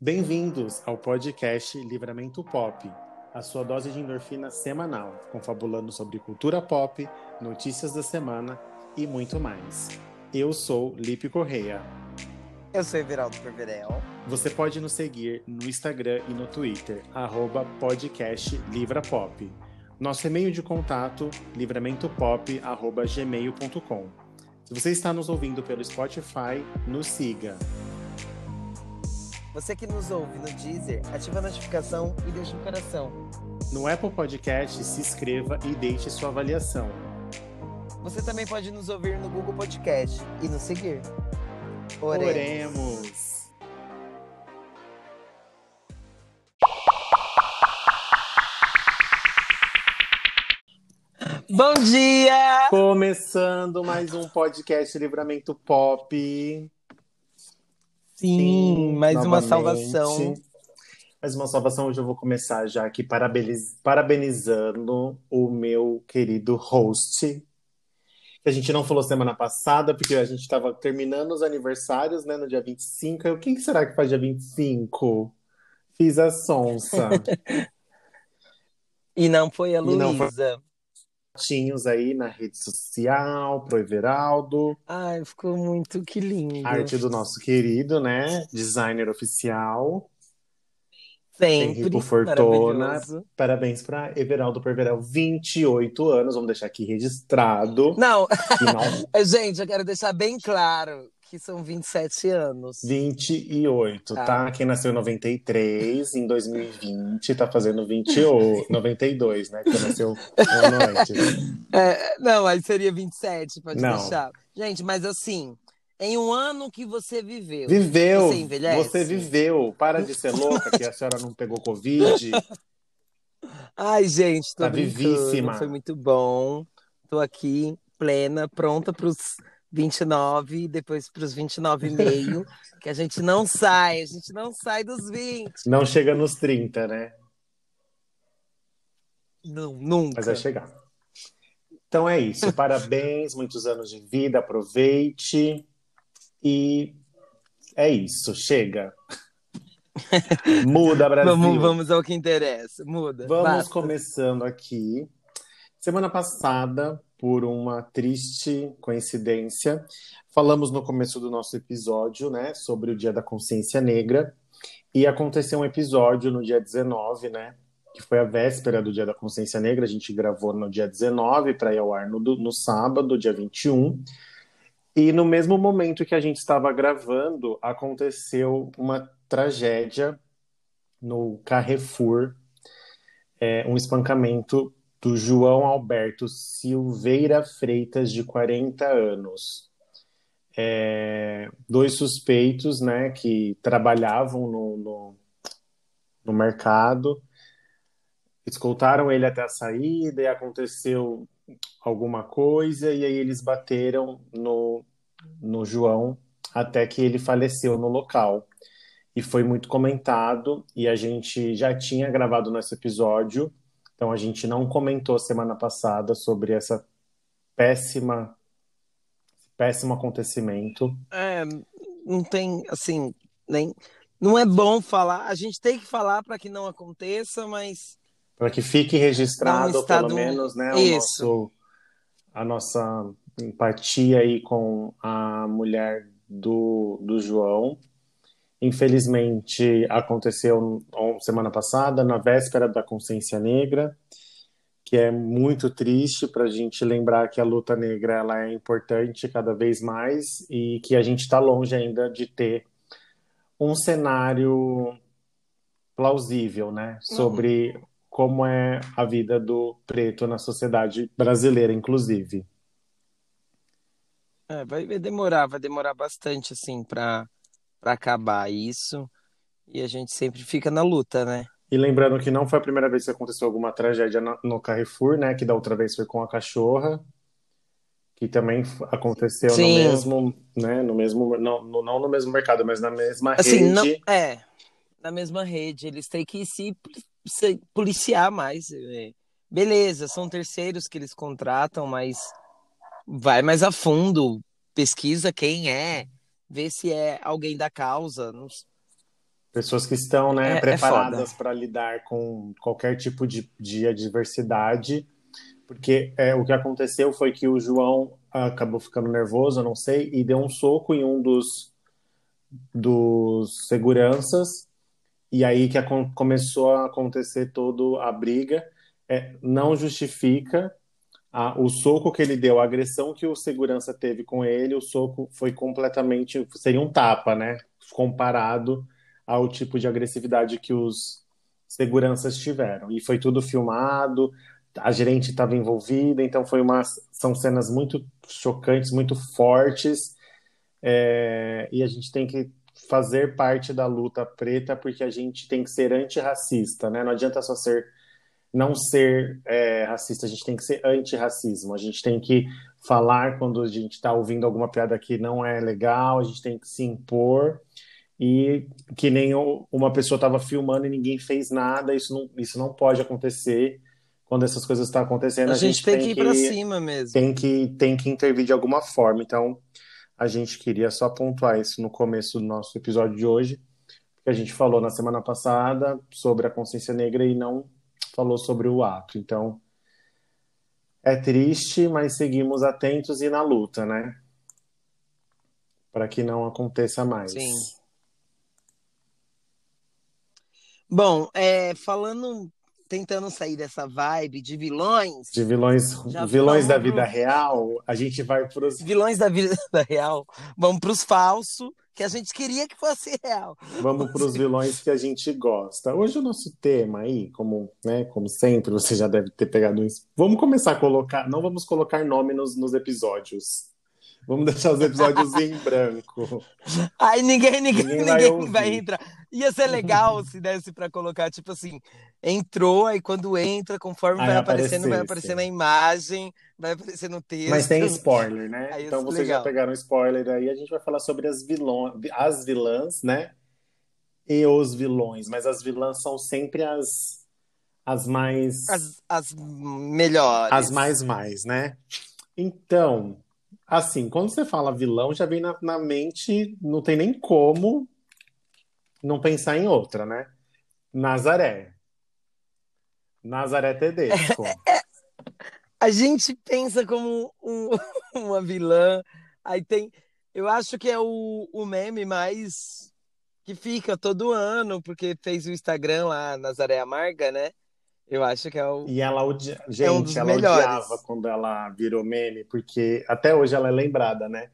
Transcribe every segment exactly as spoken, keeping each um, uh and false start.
Bem-vindos ao podcast Livramento Pop, a sua dose de endorfina semanal, confabulando sobre cultura pop, notícias da semana e muito mais. Eu sou Lipe Correia. Eu sou Everaldo Perverell. Você pode nos seguir no Instagram e no Twitter, arroba podcast Livrapop. Nosso e-mail de contato, livramentopop arroba gmail ponto com. Se você está nos ouvindo pelo Spotify, nos siga. Você que nos ouve no Deezer, ativa a notificação e deixa um coração. No Apple Podcast, se inscreva e deixe sua avaliação. Você também pode nos ouvir no Google Podcast e nos seguir. Oremos! Oremos. Bom dia! Começando mais um podcast Livramento Pop. Sim, Sim, mais novamente. Uma salvação. Mais uma salvação. Hoje eu vou começar já aqui parabeniz... parabenizando o meu querido host. A gente não falou semana passada, porque a gente estava terminando os aniversários, né? No dia vinte e cinco. Eu, quem será que faz dia vinte e cinco? Fiz a sonsa. E não foi a Luísa. Tinhos aí na rede social, pro Everaldo. Ai, ficou muito que lindo. Arte do nosso querido, né? Designer oficial. Sempre. Henrico Fortuna. Parabéns para Everaldo Perverell, vinte e oito anos. Vamos deixar aqui registrado. Não, não... gente, eu quero deixar bem claro que são vinte e sete anos. vinte e oito, tá? tá? Quem nasceu em noventa e três, em dois mil e vinte, tá fazendo vinte e oito, noventa e dois, né? Que nasceu ano antes. É, não, aí seria vinte e sete, pode não. deixar. Gente, mas assim, em um ano que você viveu. Viveu! Você envelhece? Você viveu! Para de ser louca, que a senhora não pegou Covid. Ai, gente, tô tá vivíssima. Foi muito bom. Tô aqui, plena, pronta pros vinte e nove, depois para os vinte e nove e meio, que a gente não sai, a gente não sai dos vinte. Não chega nos trinta, né? Não, nunca. Mas vai chegar. Então é isso, parabéns, muitos anos de vida, aproveite e é isso, chega. Muda, Brasil. Vamos, vamos ao que interessa, muda. Vamos basta. Começando aqui. Semana passada, por uma triste coincidência, falamos no começo do nosso episódio, né, sobre o Dia da Consciência Negra, e aconteceu um episódio no dia dezenove, né, que foi a véspera do Dia da Consciência Negra. A gente gravou no dia dezenove para ir ao ar no, no sábado, dia vinte e um, e no mesmo momento que a gente estava gravando, aconteceu uma tragédia no Carrefour, é, um espancamento do João Alberto Silveira Freitas, de quarenta anos. É, dois suspeitos, né, que trabalhavam no, no, no mercado, escoltaram ele até a saída e aconteceu alguma coisa, e aí eles bateram no, no João até que ele faleceu no local. E foi muito comentado, e a gente já tinha gravado nosso episódio. Então, a gente não comentou semana passada sobre essa péssima, péssimo acontecimento. É, não tem, assim, nem... Não é bom falar, a gente tem que falar para que não aconteça, mas... Para que fique registrado, pelo menos, né, o nosso, a nossa empatia aí com a mulher do, do João. Infelizmente, aconteceu semana passada, na véspera da Consciência Negra, que é muito triste para a gente lembrar que a luta negra ela é importante cada vez mais e que a gente está longe ainda de ter um cenário plausível, né, sobre uhum. como é a vida do preto na sociedade brasileira, inclusive. É, vai demorar, vai demorar bastante, assim, para... para acabar isso, e a gente sempre fica na luta, né? E lembrando que não foi a primeira vez que aconteceu alguma tragédia no Carrefour, né? Que da outra vez foi com a cachorra, que também aconteceu Sim. no mesmo, né? No mesmo, não, no, não no mesmo mercado, mas na mesma assim, rede. Não, é, na mesma rede. Eles têm que se, se policiar mais. Beleza, são terceiros que eles contratam, mas vai mais a fundo, pesquisa quem é. Ver se é alguém da causa. Não... Pessoas que estão, né, é, preparadas é para lidar com qualquer tipo de, de adversidade, porque é, o que aconteceu foi que o João acabou ficando nervoso, eu não sei, e deu um soco em um dos, dos seguranças, e aí que a, começou a acontecer toda a briga. É, não justifica a, o soco que ele deu, a agressão que o segurança teve com ele, o soco foi completamente, seria um tapa, né, comparado ao tipo de agressividade que os seguranças tiveram. E foi tudo filmado, a gerente estava envolvida, então foi uma, são cenas muito chocantes, muito fortes, é, e a gente tem que fazer parte da luta preta, porque a gente tem que ser antirracista, né? Não adianta só ser, não ser é, racista, a gente tem que ser antirracismo, a gente tem que falar quando a gente está ouvindo alguma piada que não é legal, a gente tem que se impor. E que nem uma pessoa estava filmando e ninguém fez nada, isso não, isso não pode acontecer. Quando essas coisas estão acontecendo, a, a gente, gente tem que ir para cima mesmo. Tem que, tem que intervir de alguma forma. Então, a gente queria só pontuar isso no começo do nosso episódio de hoje, que a gente falou na semana passada sobre a consciência negra e não falou sobre o ato. Então, é triste, mas seguimos atentos e na luta, né? Para que não aconteça mais. Sim. Bom, é, falando, tentando sair dessa vibe de vilões... De vilões, vilões da vida real, a gente vai para os... Vilões da vida real, vamos para os falsos, que a gente queria que fosse real. Vamos para os vilões que a gente gosta. Hoje o nosso tema aí, como, né, como sempre, você já deve ter pegado isso. Vamos começar a colocar... Não vamos colocar nome nos, nos episódios. Vamos deixar os episódios em branco. Ai, ninguém, ninguém, ninguém, vai, ninguém vai entrar. Ia ser legal se desse para colocar, tipo assim, entrou, aí quando entra, conforme aí vai aparecendo, vai aparecer sim. Na imagem, vai aparecer no texto. Mas tem spoiler, né? Aí então vocês legal. Já pegaram spoiler aí, a gente vai falar sobre as, vilão, as vilãs, né? E os vilões, mas as vilãs são sempre as, as mais... As, as melhores. As mais mais, né? Então... Assim, quando você fala vilão, já vem na, na mente, não tem nem como não pensar em outra, né? Nazaré. Nazaré Tedesco. É, é. A gente pensa como um, uma vilã. Aí tem... Eu acho que é o, o meme mais... Que fica todo ano, porque fez o Instagram lá, Nazaré Amarga, né? Eu acho que é o... E ela odia... Gente, é um dos ela melhores. Odiava quando ela virou meme, porque até hoje ela é lembrada, né?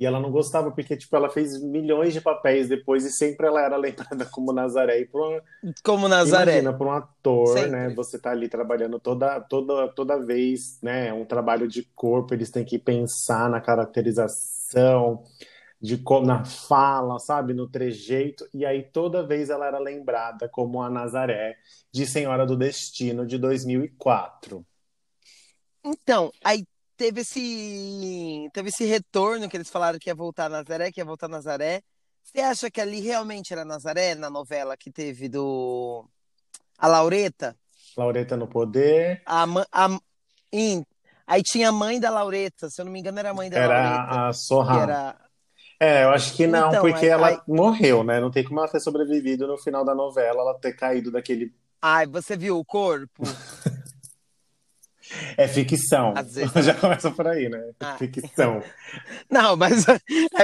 E ela não gostava, porque tipo, ela fez milhões de papéis depois e sempre ela era lembrada como Nazaré. E uma... Como Nazaré. Imagina, para um ator, sempre. Né? Você tá ali trabalhando toda, toda, toda vez, né? Um trabalho de corpo, eles têm que pensar na caracterização, de como, na fala, sabe, no trejeito, e aí toda vez ela era lembrada como a Nazaré de Senhora do Destino de dois mil e quatro. Então, aí teve esse, teve esse retorno que eles falaram que ia voltar a Nazaré, que ia voltar a Nazaré. Você acha que ali realmente era Nazaré, na novela que teve do... A Laureta? Laureta no Poder. A, a, in, aí tinha a mãe da Laureta, se eu não me engano era a mãe da era Laureta. Era a Sorrah. Era... É, eu acho que não, então, porque aí, ela aí... morreu, né? Não tem como ela ter sobrevivido no final da novela, ela ter caído daquele... Ai, você viu o corpo? É ficção. Às vezes... Já começa por aí, né? Ah. Ficção. Não, mas... É,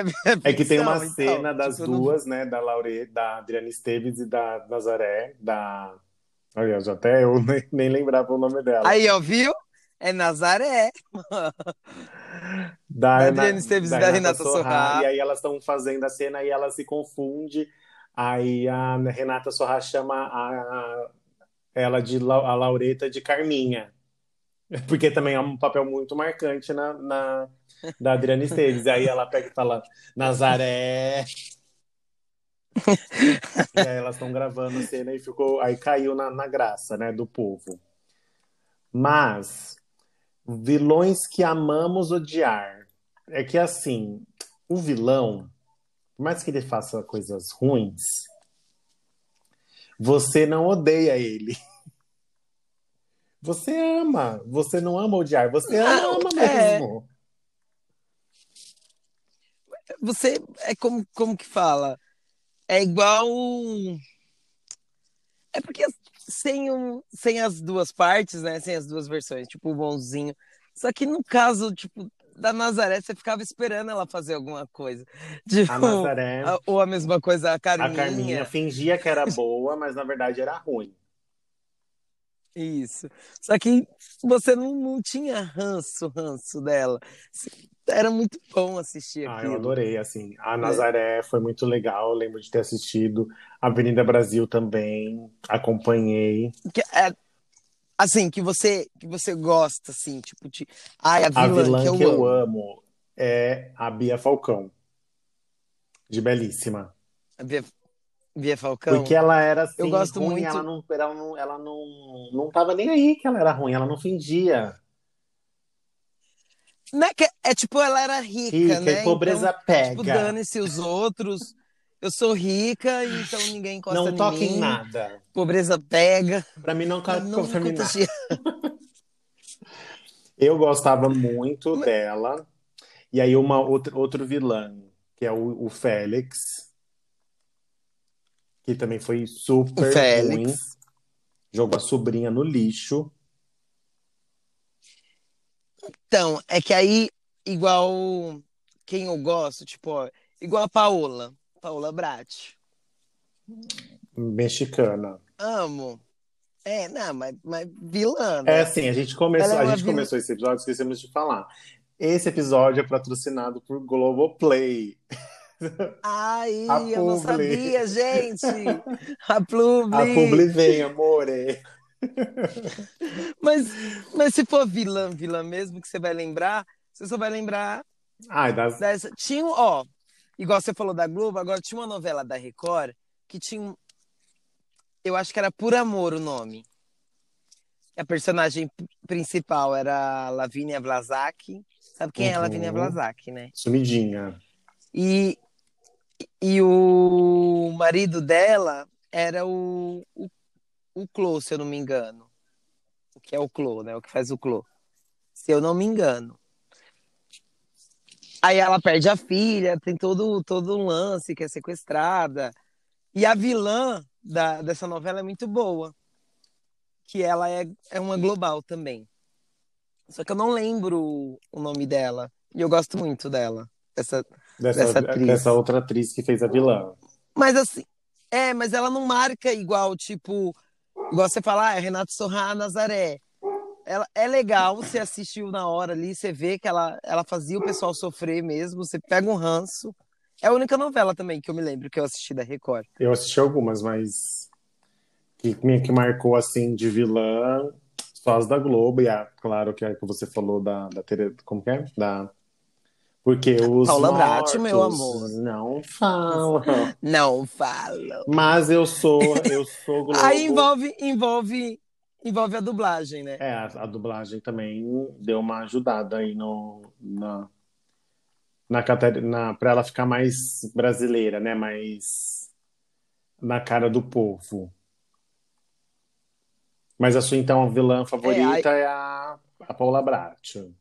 ficção, é que tem uma então, cena das tipo, duas, não... né? Da Laure... da Adriana Esteves e da Nazaré, da... Olha, já até eu nem, nem lembrava o nome dela. Aí, ó, viu? É Nazaré. Da Adriana Esteves e da Renata Sorrah. E aí elas estão fazendo a cena e ela se confunde. Aí a Renata Sorrah chama a, a, ela de a Laureta de Carminha. Porque também é um papel muito marcante na, na, da Adriana Esteves. Aí ela pega e fala, Nazaré. E aí elas estão gravando a cena e ficou, aí caiu na, na graça, né, do povo. Mas... Vilões que amamos odiar. É que assim, o vilão, por mais que ele faça coisas ruins, você não odeia ele. Você ama. Você não ama odiar. Você ama, ama mesmo. É... Você, é como, como que fala? É igual... É porque sem, um, sem as duas partes, né? Sem as duas versões, tipo o bonzinho. Só que no caso, tipo, da Nazaré, você ficava esperando ela fazer alguma coisa. Tipo, a Nazaré... A, ou a mesma coisa, a Carminha. A Carminha fingia que era boa, mas na verdade era ruim. Isso. Só que você não, não tinha ranço, ranço dela. Era muito bom assistir aquilo. Ah, eu adorei, assim. A Nazaré é. Foi muito legal, eu lembro de ter assistido. A Avenida Brasil também, acompanhei. Que, é, assim, que você, que você gosta, assim, tipo... De, ai, a vilã, a vilã que, eu, que amo. eu amo é a Bia Falcão, de Belíssima. A Bia... Bia Falcão. Porque ela era assim, eu gosto ruim, muito. ela não ela não, ela não, não tava nem aí que ela era ruim, ela não fingia. Não é, que, é tipo, ela era rica, rica né? E pobreza então, pega. Tipo, dane-se os outros, eu sou rica, então ninguém encosta não em toque mim. Não toque em nada. Pobreza pega. Pra mim não tá contaminado. Eu gostava muito Mas... dela. E aí uma, outro, outro vilão, que é o, o Félix... que também foi super ruim. Jogou a sobrinha no lixo. Então, é que aí, igual quem eu gosto, tipo, ó, igual a Paola. Paola Bratti. Mexicana. Amo. É, não, mas, mas vilã. Né? É assim, a gente começou, a gente vil... começou esse episódio, esquecemos de falar. Esse episódio é patrocinado por Globoplay. Ai, a eu publi. não sabia, gente. A Publi. A Publi vem, amore. Mas, mas se for vilã, vilã mesmo, que você vai lembrar, você só vai lembrar... Ai, das... dessa. Tinha, ó, igual você falou da Globo, agora tinha uma novela da Record que tinha... Eu acho que era Por Amor o nome. A personagem principal era a Lavínia Vlasak. Sabe quem uhum. é a Lavínia Vlasak, né? Sumidinha. E... E o marido dela era o, o, o Clô, se eu não me engano. O que é o Clô, né? O que faz o Clô. Se eu não me engano. Aí ela perde a filha, tem todo, todo um lance que é sequestrada. E a vilã da, dessa novela é muito boa. Que ela é, é uma global também. Só que eu não lembro o nome dela. E eu gosto muito dela. Essa... Dessa, dessa, atriz. dessa outra atriz que fez a vilã. Mas assim, é, mas ela não marca igual, tipo, igual você fala, ah, é Renata Sorrah, Nazaré. Ela, é legal, você assistiu na hora ali, você vê que ela, ela fazia o pessoal sofrer mesmo, você pega um ranço. É a única novela também que eu me lembro que eu assisti da Record. Eu assisti algumas, mas que, que marcou assim de vilã, só as da Globo, e a, claro que, a, que você falou da, da como que é? Da... Porque os Paula Bratti, meu amor, não falam. Não falam. Mas eu sou, eu sou Globo. Aí envolve, envolve, envolve a dublagem, né? É, a, a dublagem também deu uma ajudada aí no, na, na, na para ela ficar mais brasileira, né? Mais na cara do povo. Mas a sua, então, a vilã favorita é, aí... é a, a Paula Bratti.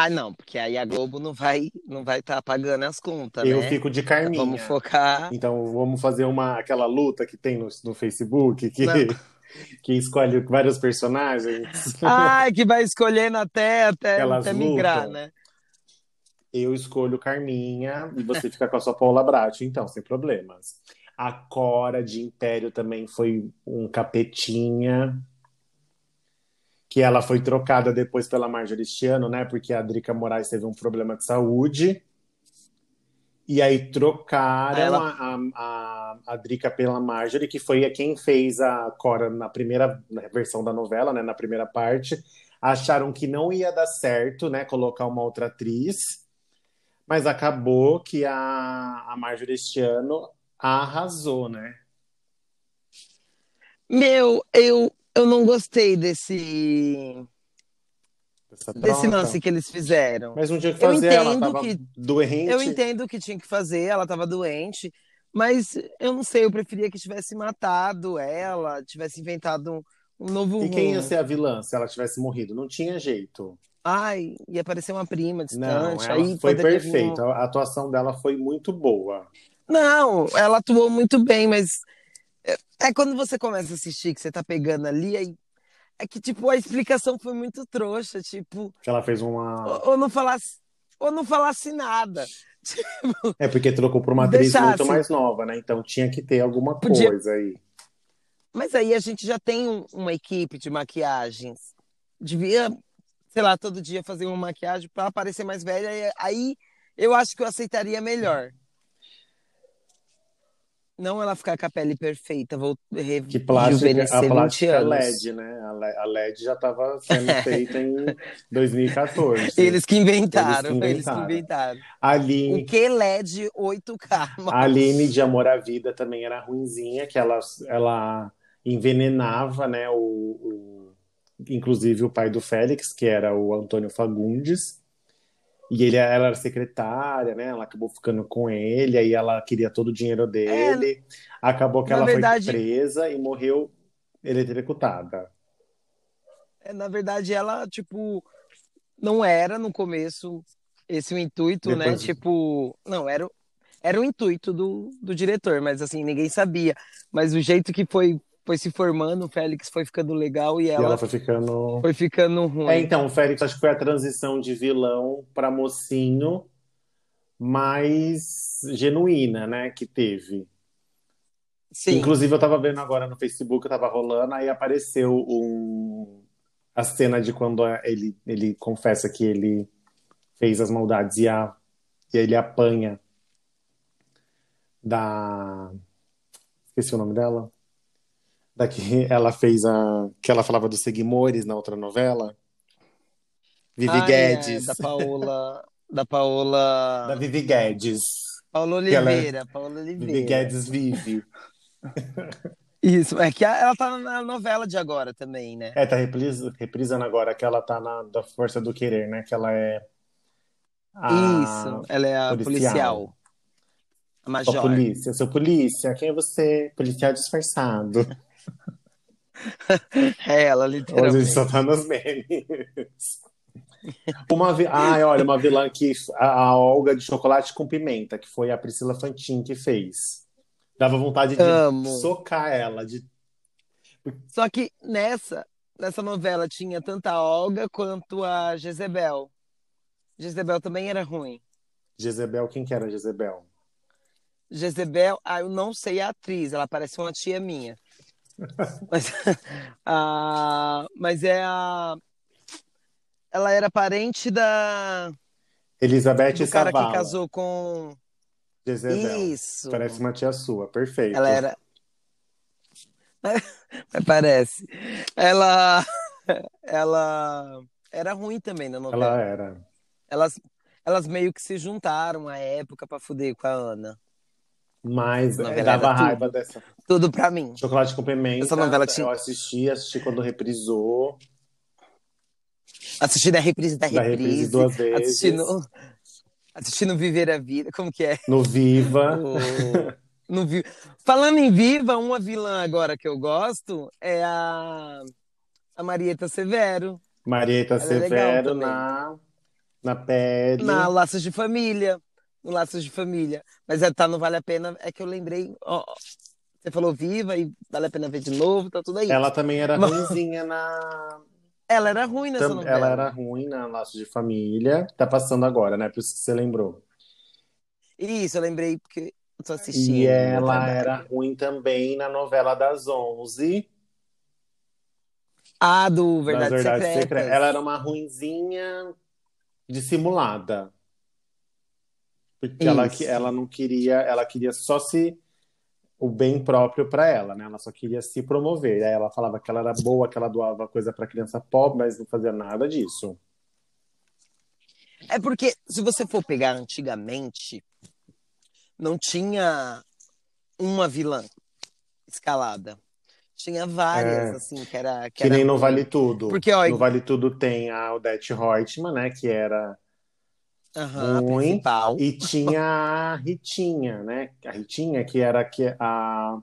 Ah, não, porque aí a Globo não vai não vai estar tá pagando as contas, eu né? Eu fico de Carminha. Vamos focar... Então vamos fazer uma, aquela luta que tem no, no Facebook, que, que escolhe vários personagens. Ah, que vai escolhendo até, até, até migrar, né? Eu escolho Carminha e você fica com a sua Paula Bratti, então, sem problemas. A Cora de Império também foi um capetinha... Que ela foi trocada depois pela Marjorie Chiano, né? Porque a Drica Moraes teve um problema de saúde. E aí trocaram ela... a, a, a Drica pela Marjorie, que foi quem fez a Cora na primeira versão da novela, né? Na primeira parte. Acharam que não ia dar certo, né? Colocar uma outra atriz. Mas acabou que a, a Marjorie Chiano arrasou, né? Meu, eu... Eu não gostei desse desse lance que eles fizeram. Mas um dia que fazer, ela tava que, doente. Eu entendo que tinha que fazer, ela tava doente. Mas eu não sei, eu preferia que tivesse matado ela, tivesse inventado um, um novo... E quem ia ser a vilã se ela tivesse morrido? Não tinha jeito. Ai, ia aparecer uma prima distante. Não, ela aí foi perfeita. Um... A atuação dela foi muito boa. Não, ela atuou muito bem, mas é, é quando você começa a assistir, que você tá pegando ali, aí é que, tipo, a explicação foi muito trouxa, tipo... Que ela fez uma... Ou, ou, não, falasse, ou não falasse nada. Tipo, é, porque trocou por uma atriz deixasse. muito mais nova, né? Então tinha que ter alguma Podia... coisa aí. Mas aí a gente já tem um, uma equipe de maquiagens. Devia, sei lá, todo dia fazer uma maquiagem pra ela parecer mais velha. Aí eu acho que eu aceitaria melhor. Não ela ficar com a pele perfeita, vou rejuvenescer plástica, vinte anos. A plástica L E D, né? A L E D já estava sendo feita em dois mil e quatorze. Eles que inventaram, eles que inventaram. Aline... O que L E D oito K? Mas... A Aline de Amor à Vida também era ruinzinha, que ela, ela envenenava, né? O, o, inclusive o pai do Félix, que era o Antônio Fagundes. E ele, ela era secretária, né? Ela acabou ficando com ele, aí ela queria todo o dinheiro dele. É, acabou que ela verdade, foi presa e morreu eletrocutada. É, na verdade, ela, tipo, não era no começo esse o intuito, Depois... né? Tipo, não, era, era o intuito do, do diretor, mas assim, ninguém sabia. Mas o jeito que foi... foi se formando, o Félix foi ficando legal e ela, e ela foi, ficando... foi ficando ruim. É, então, o Félix acho que foi a transição de vilão para mocinho mais genuína, né, que teve. Sim. Inclusive, eu tava vendo agora no Facebook, eu tava rolando, aí apareceu um... a cena de quando ele, ele confessa que ele fez as maldades e, a... e ele apanha da... Esqueci o nome dela. Da que ela fez a... Que ela falava dos seguimores na outra novela. Vivi ah, Guedes. É, da Paola... Da Paola... Da Vivi Guedes. Paola Oliveira, ela... Paola Oliveira. Vivi Guedes vive. Isso, é que ela tá na novela de agora também, né? É, tá reprisando, reprisando agora, que ela tá na da Força do Querer, né? Que ela é... A... Isso, ela é a policial. policial. A major. Sua polícia, seu polícia, quem é você? Policial disfarçado. É ela, literalmente. Hoje só tá nos memes. Uma vi... Ai, olha, uma vilã que... A Olga de Chocolate com Pimenta, que foi a Priscila Fantin que fez. Dava vontade de Amo. socar ela. De... Só que nessa, nessa novela tinha tanto a Olga quanto a Jezabel. Jezabel também era ruim. Jezabel, quem que era Jezabel? Jezabel, ah, eu não sei a atriz, ela parece uma tia minha. Mas, a, mas é a. Ela era parente da. Elizabeth Savala. O cara que casou com. Jezabel. Isso. Parece uma tia sua, perfeito. Ela era. Mas parece. Ela. Ela. Era ruim também na novela. Ela era. Elas, elas meio que se juntaram à época pra fuder com a Ana. Mas dava raiva tudo, dessa. Tudo pra mim. Chocolate com Pimenta. Essa novela tinha... Eu assisti, assisti quando reprisou. Assisti na reprise da reprise. Da reprise duas vezes. Assisti no... assisti no Viver a Vida. Como que é? No Viva. O... no Viva. Falando em Viva, uma vilã agora que eu gosto é a, a Marieta Severo. Marieta Ela Severo é na... na pele. Na Laços de Família. No Laços de Família. Mas é, tá no Vale a Pena, é que eu lembrei, ó, você falou Viva e Vale a Pena Ver de Novo, tá tudo aí. Ela também era Mas... ruimzinha na... Ela era ruim nessa Tam... novela. Ela era ruim na Laços de Família, tá passando agora, né? Por isso que você lembrou. Isso, eu lembrei porque eu tô assistindo. E ela era ruim também na novela das onze. Ah, do Verdade Secreta. Secre... Ela era uma ruinzinha dissimulada. Porque ela, ela não queria, ela queria só se o bem próprio para ela, né? Ela só queria se promover. Aí ela falava que ela era boa, que ela doava coisa para criança pobre, mas não fazia nada disso. É porque, se você for pegar antigamente, não tinha uma vilã escalada. Tinha várias, é, assim, que era... Que, que era nem no Vale Tudo. Porque, ó, no Vale Tudo tem a Odete Roitman, né? Que era... Uhum, ruim, e tinha a Ritinha, né? A Ritinha, que era que a.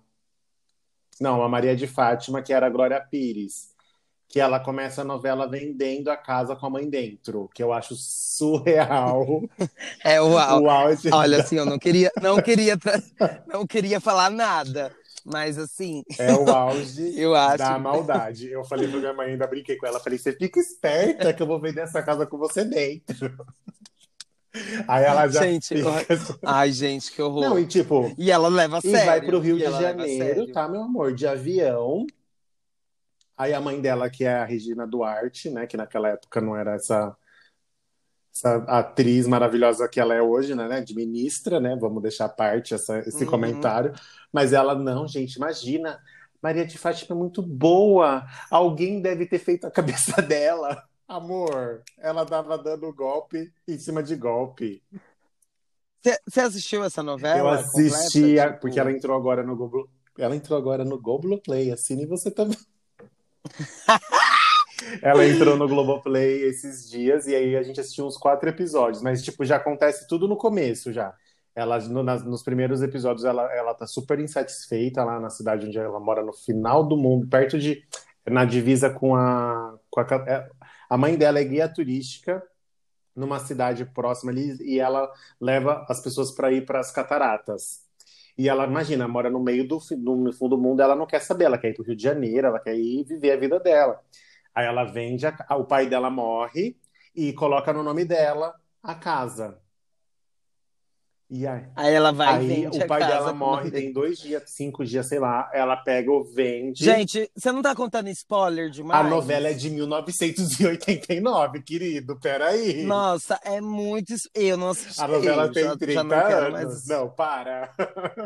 Não, a Maria de Fátima, que era a Glória Pires. que ela começa a novela vendendo a casa com a mãe dentro, que eu acho surreal. É uau. uau esse... Olha, assim, eu não queria, não queria, tra... não queria falar nada. Mas assim... É o auge eu acho. Da maldade. Eu falei pra minha mãe, ainda brinquei com ela. Falei, você fica esperta que eu vou vender essa casa com você dentro. Aí ela já gente, fica... Ai, gente, que horror. Não, e tipo... E ela leva a sério. E vai pro Rio de Janeiro, tá, meu amor? De avião. Aí a mãe dela, que é a Regina Duarte, né? Que naquela época não era essa... Essa atriz maravilhosa que ela é hoje, né? né administra, né? Vamos deixar à parte essa, esse uhum. comentário. Mas ela, não, gente, imagina. Maria de Fátima é muito boa. Alguém deve ter feito a cabeça dela. Amor, ela tava dando golpe em cima de golpe. Você assistiu essa novela? Eu assistia, completa, porque tipo... ela entrou agora no Google. Ela entrou agora no Globoplay. Assine você também. Ela entrou no Globoplay esses dias e aí a gente assistiu uns quatro episódios. Mas, tipo, já acontece tudo no começo, já. Ela, no, nas, nos primeiros episódios, ela, ela tá super insatisfeita lá na cidade onde ela mora, no final do mundo, perto de... Na divisa com a... Com a, a mãe dela é guia turística numa cidade próxima ali e ela leva as pessoas para ir para as cataratas. E ela, imagina, mora no meio do, do fundo do mundo, ela não quer saber, ela quer ir pro Rio de Janeiro, ela quer ir viver a vida dela. Aí ela vende, a... o pai dela morre e coloca no nome dela a casa. E aí, aí ela vai aí vende o pai a casa dela morre, tem dois dias, cinco dias, sei lá. Ela pega ou vende. Gente, você não tá contando spoiler demais? A novela é de mil novecentos e oitenta e nove, querido, peraí. Nossa, é muito... Eu não assisti. A novela eu tem já, trinta anos. Não, para.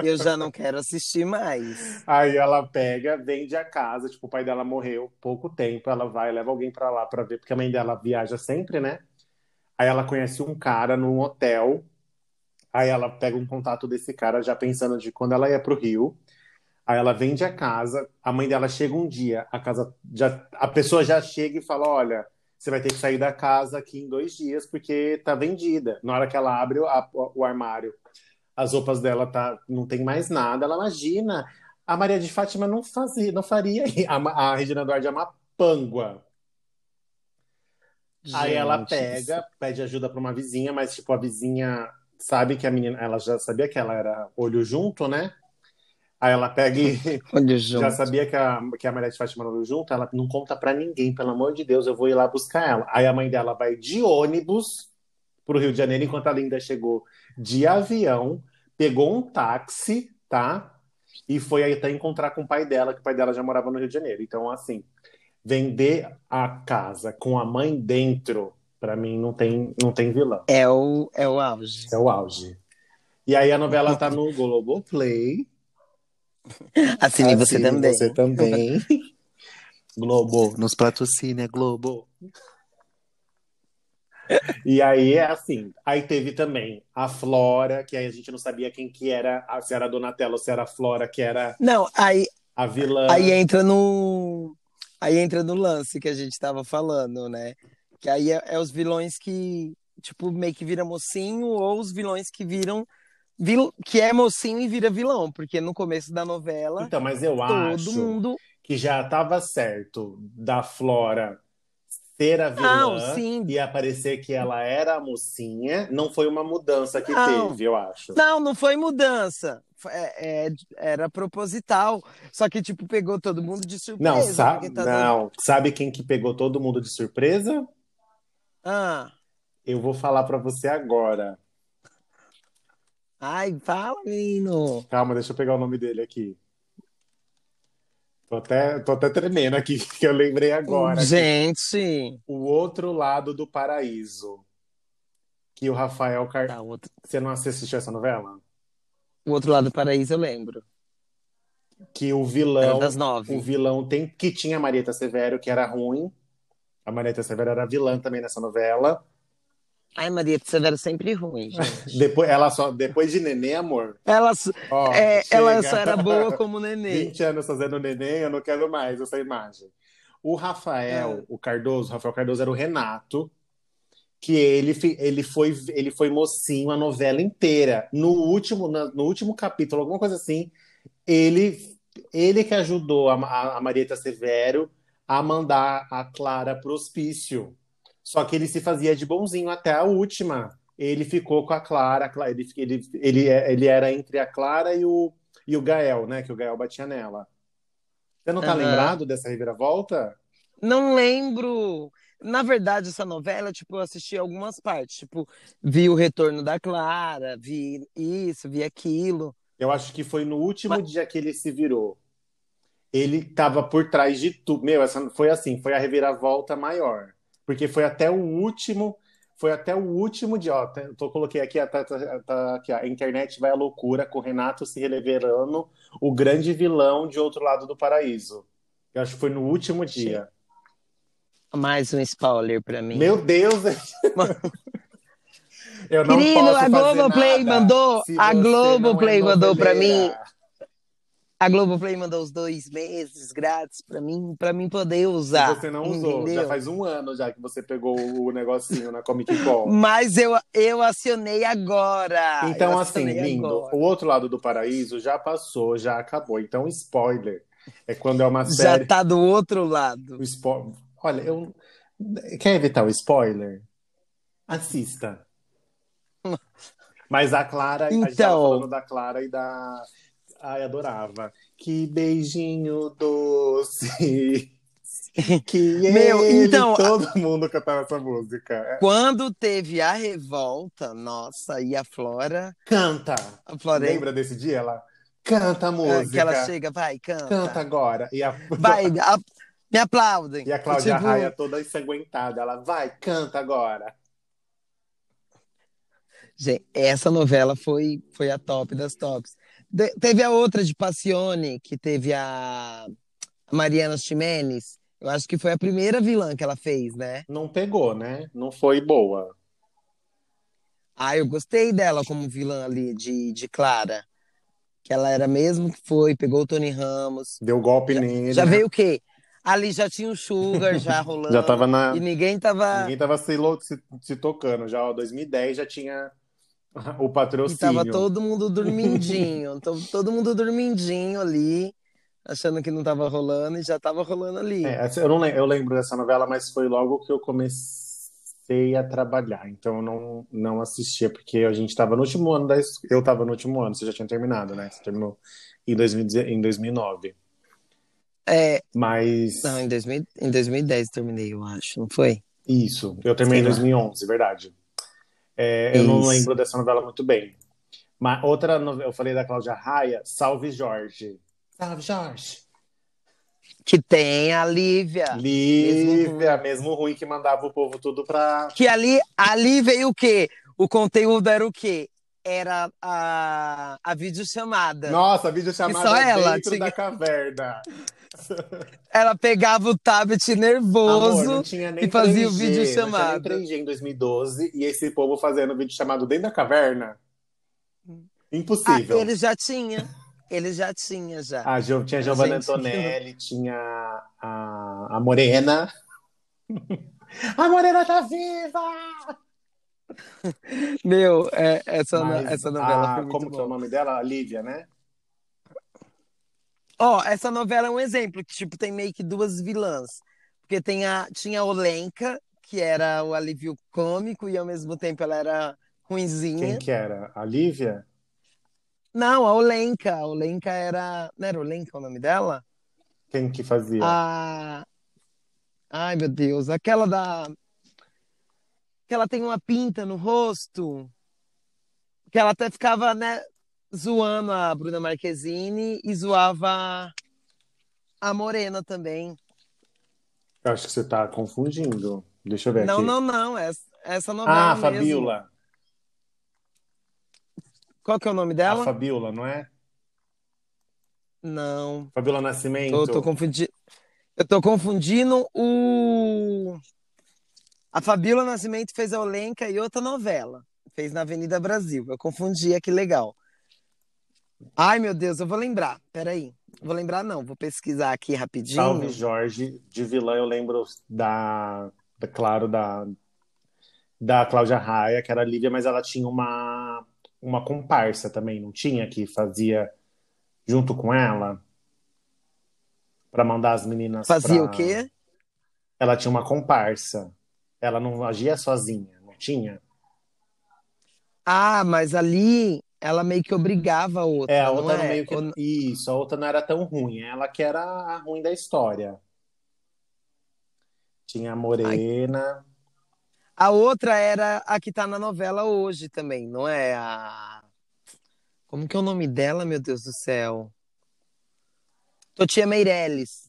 Eu já não quero assistir mais. Aí ela pega, vende a casa. Tipo, o pai dela morreu pouco tempo. Ela vai, leva alguém pra lá pra ver, porque a mãe dela viaja sempre, né? Aí ela conhece um cara num hotel. Aí ela pega um contato desse cara, já pensando de quando ela ia pro Rio. Aí ela vende a casa, a mãe dela chega um dia, a casa já, a pessoa já chega e fala, olha, você vai ter que sair da casa aqui em dois dias, porque tá vendida. Na hora que ela abre o, a, o armário, as roupas dela tá, não tem mais nada. Ela imagina, a Maria de Fátima não, fazia, não faria, a, a Regina Duarte é uma pângua. Gente. Aí ela pega, pede ajuda pra uma vizinha, mas tipo, a vizinha... Sabe que a menina, ela já sabia que ela era olho junto, né? Aí ela pega e olho junto. Já sabia que a, que a Maria de Fátima era olho junto, ela não conta pra ninguém, pelo amor de Deus, eu vou ir lá buscar ela. Aí a mãe dela vai de ônibus pro Rio de Janeiro, enquanto a Linda chegou de avião, pegou um táxi, tá? E foi aí até encontrar com o pai dela, que o pai dela já morava no Rio de Janeiro. Então, assim, vender a casa com a mãe dentro... Pra mim, não tem, não tem vilão. É o, é o auge. É o auge. E aí, a novela tá no Globoplay. Assine, Assine você também. você também. Globo, nos patrocina, Globo. E aí, é assim. Aí teve também a Flora, que aí a gente não sabia quem que era. Se era a Donatella ou se era a Flora, que era não, aí, a vilã. Aí entra no... Aí entra no lance que a gente tava falando, né? Que aí é, é os vilões que, tipo, meio que vira mocinho, ou os vilões que viram, vil, que é mocinho e vira vilão, porque no começo da novela... Então, mas eu todo acho mundo... que já tava certo da Flora ser a vilã não, sim. e aparecer que ela era a mocinha, não foi uma mudança que não. teve, eu acho. Não, não foi mudança. É, é, era proposital, só que, tipo, pegou todo mundo de surpresa. Não, sabe, tá não. Dando... sabe quem que pegou todo mundo de surpresa? Ah. Eu vou falar pra você agora. Ai, fala, menino. Calma, deixa eu pegar o nome dele aqui. Tô até, tô até tremendo aqui, que eu lembrei agora. Gente! O Outro Lado do Paraíso. Que o Rafael Car... Tá, outro... Você não assistiu essa novela? O Outro Lado do Paraíso, eu lembro. Que o vilão... Era das nove. O vilão tem... que tinha a Marieta Severo, que era ruim. A Marieta Severo era vilã também nessa novela. Ai, Marieta Severo sempre ruim, gente. Depois, ela só, depois de Nenê, amor... Ela, ó, é, ela só era boa como Nenê. vinte anos fazendo Nenê, eu não quero mais essa imagem. O Rafael, é. o Cardoso, o Rafael Cardoso era o Renato, que ele, ele, foi, ele foi mocinho a novela inteira. No último, no último capítulo, alguma coisa assim, ele, ele que ajudou a, a, a Marieta Severo a mandar a Clara pro hospício. Só que ele se fazia de bonzinho até a última. Ele ficou com a Clara, ele, ele, ele, ele era entre a Clara e o, e o Gael, né? Que o Gael batia nela. Você não tá uhum. lembrado dessa reviravolta? Não lembro! Na verdade, essa novela, tipo, eu assisti algumas partes. Tipo, vi o retorno da Clara, vi isso, vi aquilo. Eu acho que foi no último Mas... dia que ele se virou. Ele tava por trás de tudo. Meu, essa foi assim, foi a reviravolta maior. Porque foi até o último... Foi até o último dia, ó, tô, coloquei aqui, tá, tá, tá, aqui ó, a internet vai à loucura, com o Renato se revelando o grande vilão de Outro Lado do Paraíso. Eu acho que foi no último dia. Mais um spoiler pra mim. Meu Deus! Eu não Querido, posso a Globoplay mandou, a Globoplay mandou pra mim. A Globoplay mandou os dois meses grátis pra mim, pra mim poder usar. Você não usou, entendeu? Já faz um ano já que você pegou o negocinho na Comic Con. Mas eu, eu acionei agora. Então acionei assim, lindo, agora. O Outro Lado do Paraíso já passou, já acabou. Então spoiler, é quando é uma série... Já tá do outro lado. O spo... Olha, eu... quer evitar o spoiler? Assista. Mas a Clara, então... a gente tava falando da Clara e da... Ai, adorava. Que beijinho doce. Que Meu, ele, então, todo mundo cantava essa música. Quando teve a revolta, nossa, e a Flora... Canta! A Flora... Lembra desse dia? Ela canta a música. Que ela chega, vai, canta. Canta agora. E a... Vai, a... me aplaudem. E a Cláudia tipo... Raia toda ensanguentada. Ela, vai, canta agora. Gente, essa novela foi, foi a top das tops. De- teve a outra de Passione, que teve a Mariana Ximenes. Eu acho que foi a primeira vilã que ela fez, né? Não pegou, né? Não foi boa. Ah, eu gostei dela como vilã ali, de, de Clara. Que ela era mesmo que foi, pegou o Tony Ramos. Deu golpe já, nele. Já veio o quê? Ali já tinha o Sugar, já rolando. Já tava na... E ninguém tava... Ninguém tava se, se, se tocando. Já, ó, dois mil e dez já tinha... O patrocínio. E tava todo mundo dormindinho. Todo mundo dormindinho ali, achando que não tava rolando, e já tava rolando ali. É, eu, não lembro, eu lembro dessa novela, mas foi logo que eu comecei a trabalhar. Então eu não, não assistia, porque a gente tava no último ano da es... Eu tava no último ano, você já tinha terminado, né? Você terminou em, dois mil, em dois mil e nove. É. Mas. Não, em, dois mil, em dois mil e dez eu terminei, eu acho, não foi? Isso, eu terminei em dois mil e onze, verdade. É, eu não lembro dessa novela muito bem. Mas outra novela, eu falei da Cláudia Raia, Salve Jorge. Salve Jorge. Que tem a Lívia. Lívia, mesmo, mesmo ruim, que mandava o povo tudo pra... Que ali, ali veio o quê? O conteúdo era o quê? Era a, a videochamada. Nossa, a videochamada só ela dentro tinha... da caverna. Ela pegava o tablet nervoso. Amor, não tinha nem e fazia três G, o vídeo chamado. Não tinha nem três G em dois mil e doze e esse povo fazendo vídeo chamado dentro da caverna. Impossível. Ah, ele já tinha. Ele já tinha já. Ah, jo, tinha a Giovanna Antonelli, tinha a, a Morena. A Morena tá viva! Meu, é, essa, Mas, essa novela a, foi muito Como boa. Que é o nome dela? A Lívia, né? Ó, oh, essa novela é um exemplo, que tipo, tem meio que duas vilãs. Porque tem a, tinha a Olenka, que era o alívio cômico, e ao mesmo tempo ela era ruinzinha. Quem que era? A Lívia? Não, a Olenka. A Olenka era... Não era Olenka o nome dela? Quem que fazia? A... Ai, meu Deus. Aquela da... Que ela tem uma pinta no rosto. Que ela até ficava, né... zoando a Bruna Marquezine e zoava a Morena também. Eu acho que você tá confundindo. Deixa eu ver não, aqui. Não, não, não. Essa, essa novela ah, mesmo. Ah, Fabiola. Qual que é o nome dela? A Fabiola, não é? Não. Fabiola Nascimento. Tô, tô confundi... Eu tô confundindo o... A Fabiola Nascimento fez a Olenka e outra novela. Fez na Avenida Brasil. Eu confundi, é que legal. Ai, meu Deus, eu vou lembrar. Peraí. Vou lembrar, não. Vou pesquisar aqui rapidinho. Salve Jorge, de vilã eu lembro da... da claro, da... Da Cláudia Raia, que era a Lívia, mas ela tinha uma... Uma comparsa também, não tinha? Que fazia junto com ela pra mandar as meninas... Fazia pra... o quê? ela tinha uma comparsa. Ela não agia sozinha, não tinha? Ah, mas ali ela meio que obrigava a outra. É, a outra não era meio que... Ou... Isso, a outra não era tão ruim. Ela que era a ruim da história. Tinha a morena. A, a outra era a que tá na novela hoje também, não é? A... Como que é o nome dela, meu Deus do céu? Totia Meirelles.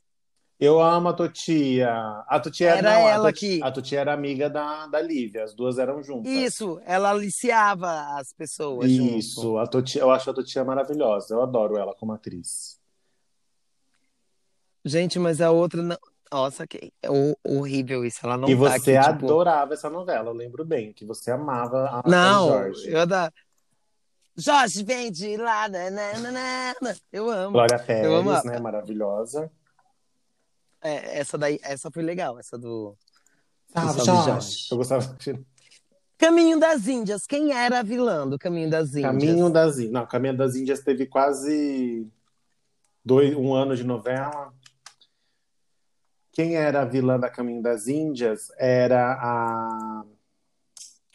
Eu amo a Totia. A Totia era, não, ela a Totia, que... a Totia era amiga da, da Lívia, as duas eram juntas. Isso, ela aliciava as pessoas. Isso, junto. A Totia, eu acho a Totia maravilhosa, eu adoro ela como atriz. Gente, mas a outra... Não... Nossa, que é horrível isso. Ela não e tá você aqui, tipo... adorava essa novela, eu lembro bem, que você amava a não, Jorge. Eu da... Jorge vem de lá, nananana. Eu amo. Glória Pires, eu amo. Né? Maravilhosa. É, essa daí, essa foi legal, essa do. Ah, do Jorge. Jorge. Eu gostava. Caminho das Índias. Quem era a vilã do Caminho das Índias? Caminho das Índias. Não, Caminho das Índias teve quase dois, um ano de novela. Quem era a vilã da Caminho das Índias era a...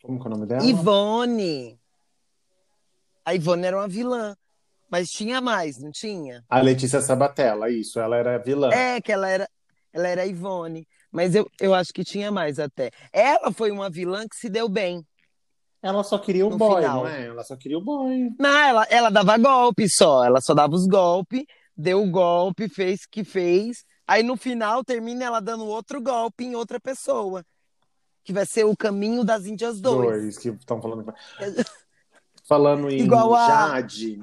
Como que é o nome dela? Ivone. A Ivone era uma vilã, mas tinha mais, não tinha? A Letícia Sabatella, isso, ela era vilã. É, que ela era, ela era a Ivone, mas eu, eu acho que tinha mais até. Ela foi uma vilã que se deu bem. Ela só queria o boy, final. Não é? Ela só queria o boy. Não, ela, ela dava golpe só, ela só dava os golpes, deu o golpe, fez o que fez... Aí, no final, termina ela dando outro golpe em outra pessoa. Que vai ser o Caminho das Índias dois. Que estão falando... falando em Igual a... Jade...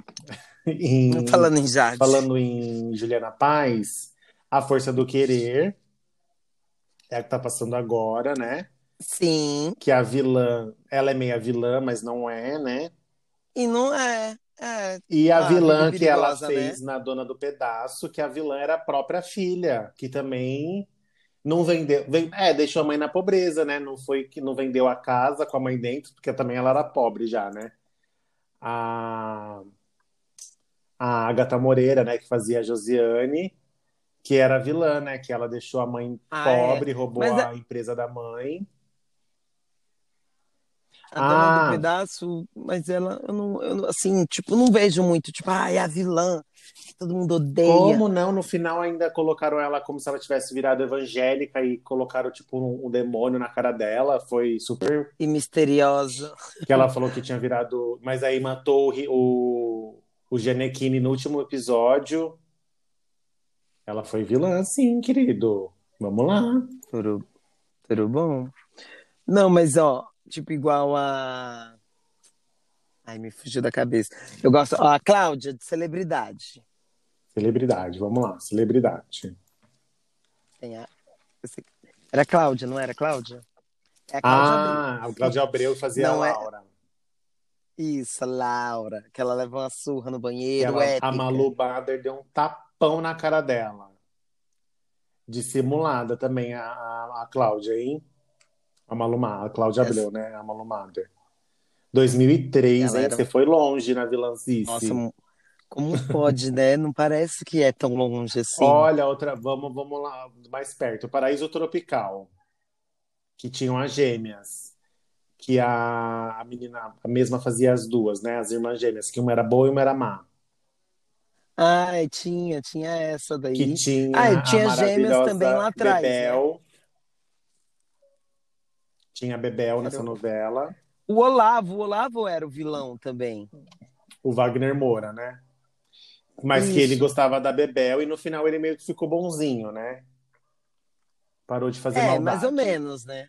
em... Falando em Jade. Falando em Juliana Paz, A Força do Querer, é a que tá passando agora, né? Sim. Que a vilã... Ela é meia vilã, mas não é, né? E não é... É, e a vilã que ela fez, né? Na Dona do Pedaço, que a vilã era a própria filha, que também não vendeu, vem, é, deixou a mãe na pobreza, né? Não foi que não vendeu a casa com a mãe dentro, porque também ela era pobre já, né? A, a Agatha Moreira, né, que fazia a Josiane, que era a vilã, né? Que ela deixou a mãe ah, pobre, é. roubou Mas a é... empresa da mãe. A Dona ah. do Pedaço, mas ela, eu não, eu, assim, tipo, não vejo muito. Tipo, ai, ah, é a vilã, que todo mundo odeia. Como não? No final ainda colocaram ela como se ela tivesse virado evangélica e colocaram, tipo, um, um demônio na cara dela. Foi super... E misteriosa. Que ela falou que tinha virado... Mas aí matou o, o, o Gianecchini no último episódio. Ela foi vilã, sim, querido. Vamos lá. Tudo, tudo bom. Não, mas, ó... Tipo, igual a... Ai, me fugiu da cabeça. Eu gosto... Ó, a Cláudia, de celebridade. Celebridade, vamos lá. Celebridade. Tem a... Era a Cláudia, não era a Cláudia? É a Cláudia ah, Abreu. A Cláudia Abreu fazia não a Laura. É... Isso, a Laura. Que ela leva uma surra no banheiro. Ela, a Malu Bader deu um tapão na cara dela. Dissimulada também a, a, a Cláudia, hein? A Maluma, a Cláudia Abreu, né? A Malumader. dois mil e três, hein? Era... Você foi longe na vilãzice. Nossa, como pode, né? Não parece que é tão longe assim. Olha, outra, vamos, vamos lá, mais perto. O Paraíso Tropical, que tinham as gêmeas, que a, a menina, a mesma fazia as duas, né? As irmãs gêmeas, que uma era boa e uma era má. Ai, tinha, tinha essa daí. Que tinha, Ai, tinha a gêmeas também lá atrás. Bebel, né? Tinha Bebel nessa era... novela. O Olavo, o Olavo era o vilão também. O Wagner Moura, né? Mas Isso. que ele gostava da Bebel e no final ele meio que ficou bonzinho, né? Parou de fazer é, maldade. É, mais ou menos, né?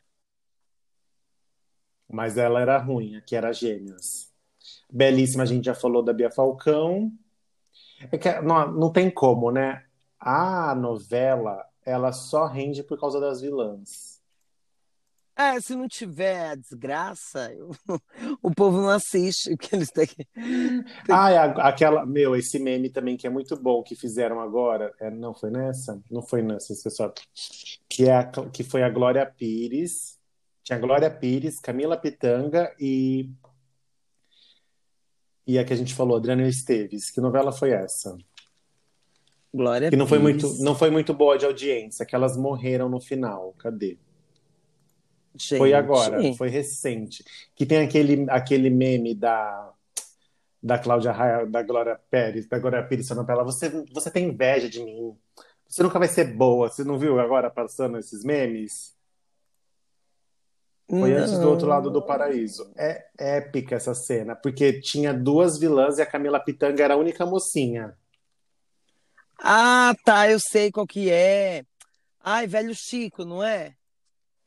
Mas ela era ruim, que era gêmeas. Belíssima, a gente já falou da Bia Falcão. É que não, não tem como, né? A novela, ela só rende por causa das vilãs. É, se não tiver a desgraça, eu... o povo não assiste. Porque eles têm que... Ah, é aquela... Meu, esse meme também que é muito bom, que fizeram agora. É, não foi nessa? Não foi nessa, isso é só... Que, é a... que foi a Glória Pires. Tinha a Glória Pires, Camila Pitanga e... E a que a gente falou, Adriana Esteves. Que novela foi essa? Glória que não foi, muito, não foi muito boa de audiência, que elas morreram no final. Cadê? Gente. Foi agora, foi recente. Que tem aquele, aquele meme da, da Cláudia Raia, da Glória Pires, da Glória Pires falando pra ela: você, você tem inveja de mim, você nunca vai ser boa. Você não viu agora passando esses memes? Foi não. Antes do Outro Lado do Paraíso. É épica essa cena, porque tinha duas vilãs e a Camila Pitanga era a única mocinha. Ah, tá, eu sei qual que é. Ai, Velho Chico, não é?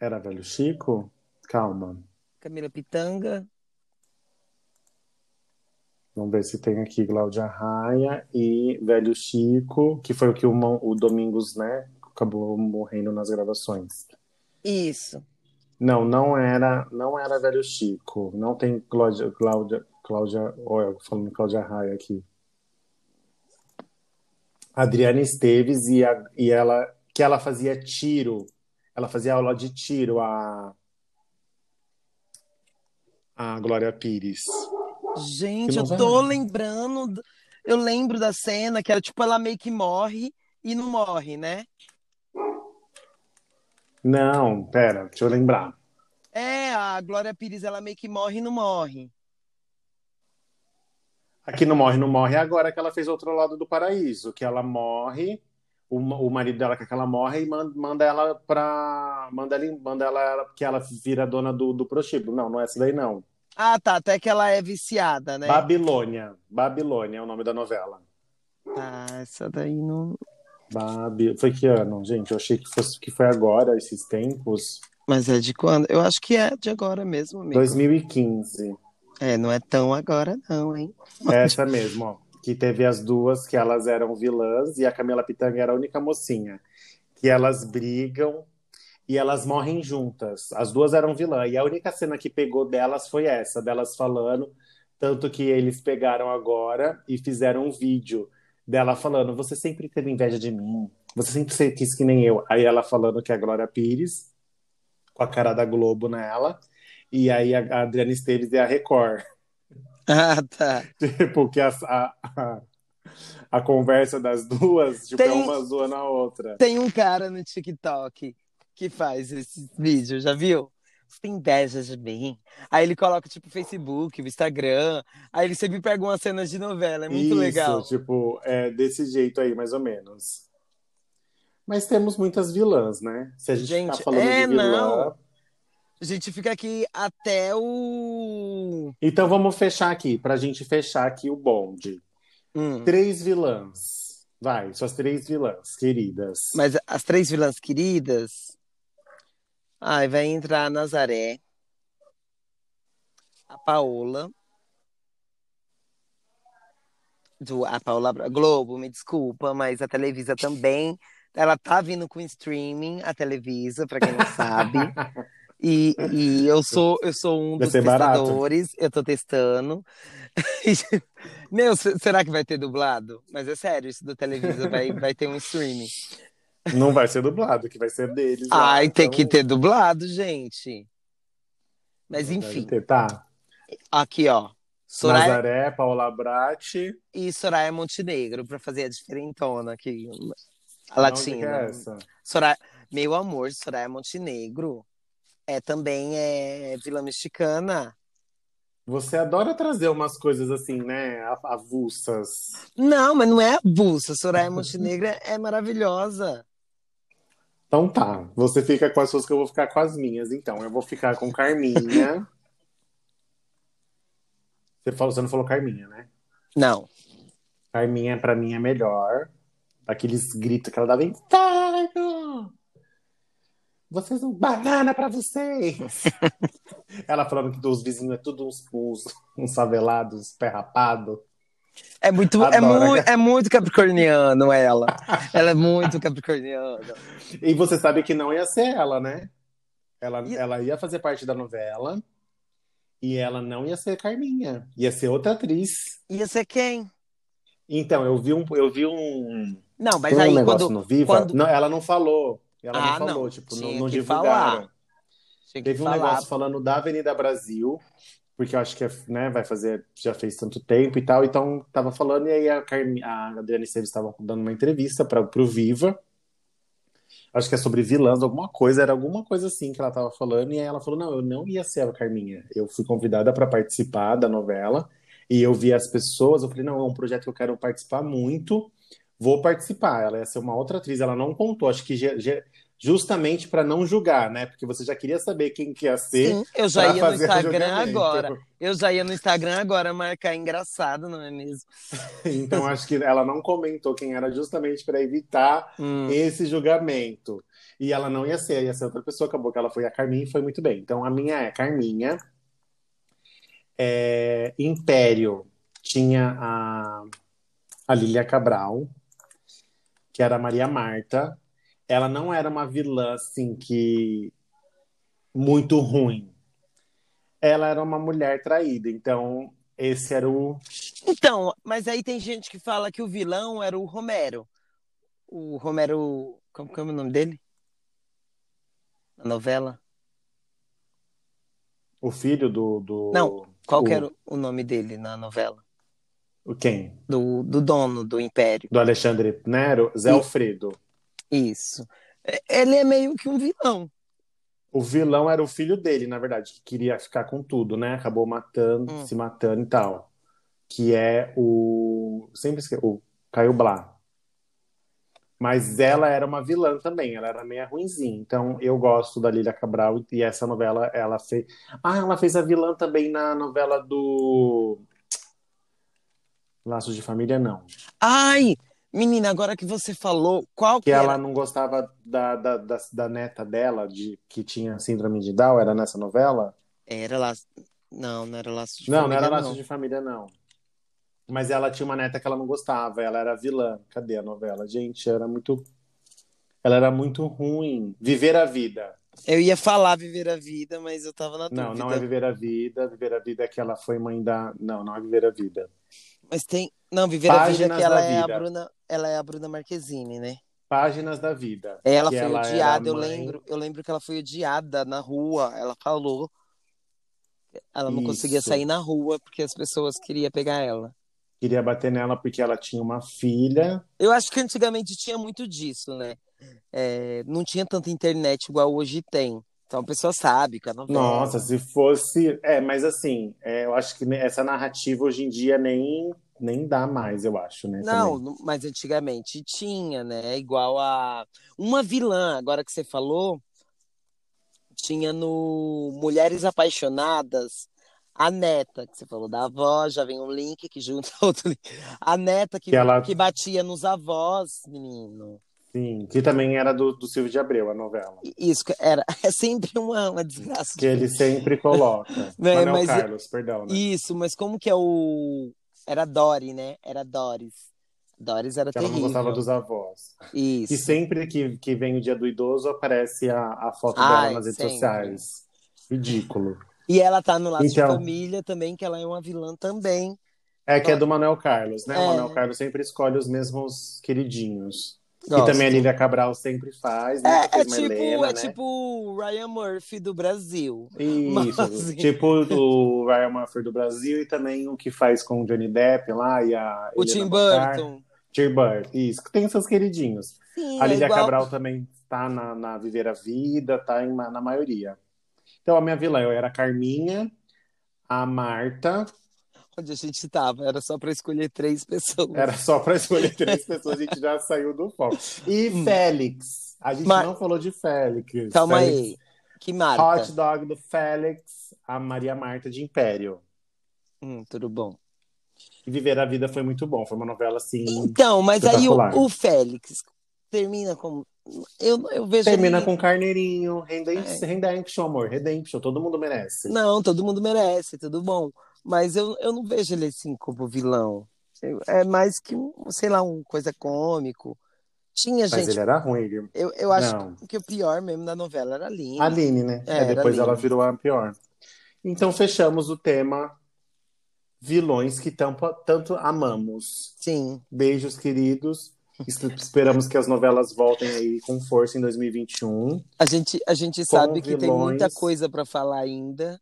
Era Velho Chico? Calma. Camila Pitanga. Vamos ver se tem aqui Cláudia Raia e Velho Chico, que foi o que o, o Domingos, né, acabou morrendo nas gravações. Isso. Não, não era, não era Velho Chico. Não tem Cláudia, Cláudia, Cláudia, olha, eu falando Cláudia Raia aqui. Adriana Esteves e, a, e ela, que ela fazia tiro, ela fazia aula de tiro, a, a Glória Pires. Gente, eu tô lembrando, eu lembro da cena que era tipo, ela meio que morre e não morre, né? Não, pera, deixa eu lembrar. É, a Glória Pires, ela meio que morre e não morre. Aqui não morre, não morre. Agora que ela fez Outro Lado do Paraíso, que ela morre, o, o marido dela que ela morre e manda, manda ela pra... Manda ela, manda ela que ela vira dona do, do prostíbulo. Não, não é essa daí, não. Ah, tá. Até que ela é viciada, né? Babilônia. Babilônia é o nome da novela. Ah, essa daí não... Babi... Foi que ano, gente? Eu achei que, fosse, que foi agora, esses tempos. Mas é de quando? Eu acho que é de agora mesmo, amigo. dois mil e quinze. É, não é tão agora não, hein? Essa mesmo, ó. Que teve as duas, que elas eram vilãs, e a Camila Pitanga era a única mocinha. Que elas brigam e elas morrem juntas. As duas eram vilãs. E a única cena que pegou delas foi essa, delas falando. Tanto que eles pegaram agora e fizeram um vídeo dela falando: você sempre teve inveja de mim, você sempre quis que nem eu. Aí ela falando que é a Glória Pires, com a cara da Globo nela. E aí a Adriana Esteves é a Record. Ah, tá. Tipo, que a, a, a, a conversa das duas, tipo, tem, é uma zoando a outra. Tem um cara no TikTok que faz esse vídeo, já viu? Você tem inveja de mim. Aí ele coloca, tipo, o Facebook, o Instagram. Aí ele sempre pega umas cenas de novela, é muito Isso, legal. Isso, tipo, é desse jeito aí, mais ou menos. Mas temos muitas vilãs, né? Se a gente, gente tá falando é, de vilã... Não. A gente fica aqui até o... Então vamos fechar aqui, pra gente fechar aqui o bonde. Hum. Três vilãs. Vai, suas três vilãs queridas. Mas as três vilãs queridas... Ai, vai entrar a Nazaré, a Paola, do, a Paola Globo, me desculpa, mas a Televisa também. Ela tá vindo com streaming, a Televisa, pra quem não sabe. E, e eu, sou, eu sou um dos testadores, barato. Eu tô testando. Meu, será que vai ter dublado? Mas é sério, isso do Televisa vai, vai ter um streaming. Não vai ser dublado, que vai ser deles. Ai, lá, então... tem que ter dublado, gente. Mas não, enfim. Ter, tá. Aqui, ó. Soraya... Nazaré, Paola Bratti. E Soraya Montenegro, pra fazer a diferentona aqui. A latina. Que é essa? Soraya... Meu amor, Soraya Montenegro. É, também é vilã mexicana. Você adora trazer umas coisas assim, né? Avulsas. Não, mas não é avulsa. Soraya Montenegro é maravilhosa. Então tá. Você fica com as suas que eu vou ficar com as minhas. Então, eu vou ficar com Carminha. Você falou, você não falou Carminha, né? Não. Carminha, pra mim, é melhor. Aqueles gritos que ela dava em... Vocês um banana pra vocês! Ela falando que dos vizinhos é tudo uns, uns, uns favelados, uns pé rapado. É muito, é, mu- é muito capricorniano ela. Ela é muito capricorniana. E você sabe que não ia ser ela, né? Ela, e... ela ia fazer parte da novela e ela não ia ser Carminha. Ia ser outra atriz. Ia ser quem? Então, eu vi um... Eu vi um não, mas um aí quando, no Viva. Quando... Não, ela não falou. Ela ah, não falou, não. Tipo, tinha não, não divulgaram. Teve um falar. Negócio falando da Avenida Brasil, porque eu acho que, né, vai fazer, já fez tanto tempo e tal, então tava falando, e aí a, Carmi, a Adriana Esteves estava dando uma entrevista para pro Viva, acho que é sobre vilãs, alguma coisa, era alguma coisa assim que ela tava falando, e aí ela falou, não, eu não ia ser a Carminha, eu fui convidada para participar da novela, e eu vi as pessoas, eu falei, não, é um projeto que eu quero participar muito, vou participar, ela ia ser uma outra atriz, ela não contou, acho que... Ge- ge- justamente para não julgar, né? Porque você já queria saber quem que ia ser. Sim, eu já ia no Instagram agora. Eu já ia no Instagram agora marcar engraçado, não é mesmo? Então acho que ela não comentou quem era justamente para evitar hum. esse julgamento. E ela não ia ser, ia ser outra pessoa. Acabou que ela foi a Carminha e foi muito bem. Então a minha é Carminha. É... Império tinha a, a Lília Cabral, que era a Maria Marta. Ela não era uma vilã, assim, que... muito ruim. Ela era uma mulher traída, então esse era o... Então, mas aí tem gente que fala que o vilão era o Romero. O Romero... Como é o nome dele? A novela? O filho do... do... Não, qual o... que era o nome dele na novela? O quem? Do, do dono do Império. Do Alexandre Nero? Zé Sim. Alfredo. Isso. Ele é meio que um vilão. O vilão era o filho dele, na verdade, que queria ficar com tudo, né? Acabou matando, hum. se matando e tal. Que é o... Sempre esqueci. O Caio Blá. Mas ela era uma vilã também. Ela era meio ruinzinha. Então, eu gosto da Lília Cabral. E essa novela, ela fez... Ah, ela fez a vilã também na novela do... Laços de Família, não. Ai... Menina, agora que você falou, qual que, que ela era? Não gostava da, da, da, da neta dela, de, que tinha síndrome de Down, era nessa novela? Era lá. Não, não era Laço de não, Família, não. Não, era Laço de Família, não. Mas ela tinha uma neta que ela não gostava, ela era vilã. Cadê a novela? Gente, era muito... Ela era muito ruim. Viver a Vida. Eu ia falar Viver a Vida, mas eu tava na dúvida. Não, não é Viver a Vida. Viver a Vida é que ela foi mãe da... Não, não é Viver a Vida. Mas tem... Não, Viver Páginas a Vida, que ela é vida. a Bruna... Ela é a Bruna Marquezine, né? Páginas da Vida. Ela foi ela odiada, eu lembro, eu lembro que ela foi odiada na rua. Ela falou. Ela não Isso. conseguia sair na rua porque as pessoas queriam pegar ela. Queria bater nela porque ela tinha uma filha. Eu acho que antigamente tinha muito disso, né? É, não tinha tanta internet igual hoje tem. Então a pessoa sabe que a novela... Nossa, se fosse... É, mas assim, é, eu acho que essa narrativa hoje em dia nem... Nem dá mais, eu acho, né? Não, também. Mas antigamente tinha, né? Igual a... Uma vilã, agora que você falou, tinha no Mulheres Apaixonadas, a neta, que você falou da avó, já vem um link que junta outro link. A neta que, que, ela... que batia nos avós, menino. Sim, que também era do, do Silvio de Abreu, a novela. Isso, era, é sempre uma, uma desgraça. Que ele sempre coloca. Não, Manuel mas... Carlos, perdão, né? Isso, mas como que é o... Era Dori, né? Era Doris. Doris era terrível. Ela não gostava dos avós. Isso. E sempre que, que vem o dia do idoso, aparece a, a foto Ai, dela nas redes sempre. sociais. Ridículo. E ela tá no Laço então, de Família também, que ela é uma vilã também. É, que é do Manuel Carlos, né? É. O Manuel Carlos sempre escolhe os mesmos queridinhos. Gosto. E também a Lívia Cabral sempre faz, né? É, é, tipo, Helena, é né? tipo o Ryan Murphy do Brasil. Isso, Mas... tipo o Ryan Murphy do Brasil e também o que faz com o Johnny Depp lá e a... O Helena Tim Macar. Burton. Tim Burton, isso. Tem seus queridinhos. Sim, a Lívia é igual... Cabral também tá na, na Viver a Vida, tá em, na maioria. Então a minha vilã eu era a Carminha, a Marta... Onde a gente tava, era só para escolher três pessoas. Era só para escolher três pessoas, a gente já saiu do foco. E Félix, a gente Mar... não falou de Félix. Calma Félix. aí, que Marta? Hot dog do Félix, a Maria Marta de Império. Hum, tudo bom. E Viver a Vida foi muito bom, foi uma novela assim. Então, mas aí o, o Félix termina com... Eu, eu vejo Termina ele... com Carneirinho, Redemption, Redemption, amor, Redemption, todo mundo merece. Não, todo mundo merece, tudo bom. Mas eu, eu não vejo ele assim como vilão. Eu, é mais que, sei lá, uma coisa cômico. Tinha gente... Mas ele era ruim. Ele... Eu, eu acho não. que o pior mesmo da novela era a Aline. A Aline, né? É, é, depois ela virou a pior. Então fechamos o tema vilões que tanto, tanto amamos. Sim. Beijos, queridos. Esperamos que as novelas voltem aí com força em dois mil e vinte e um. A gente, a gente sabe vilões... que tem muita coisa para falar ainda.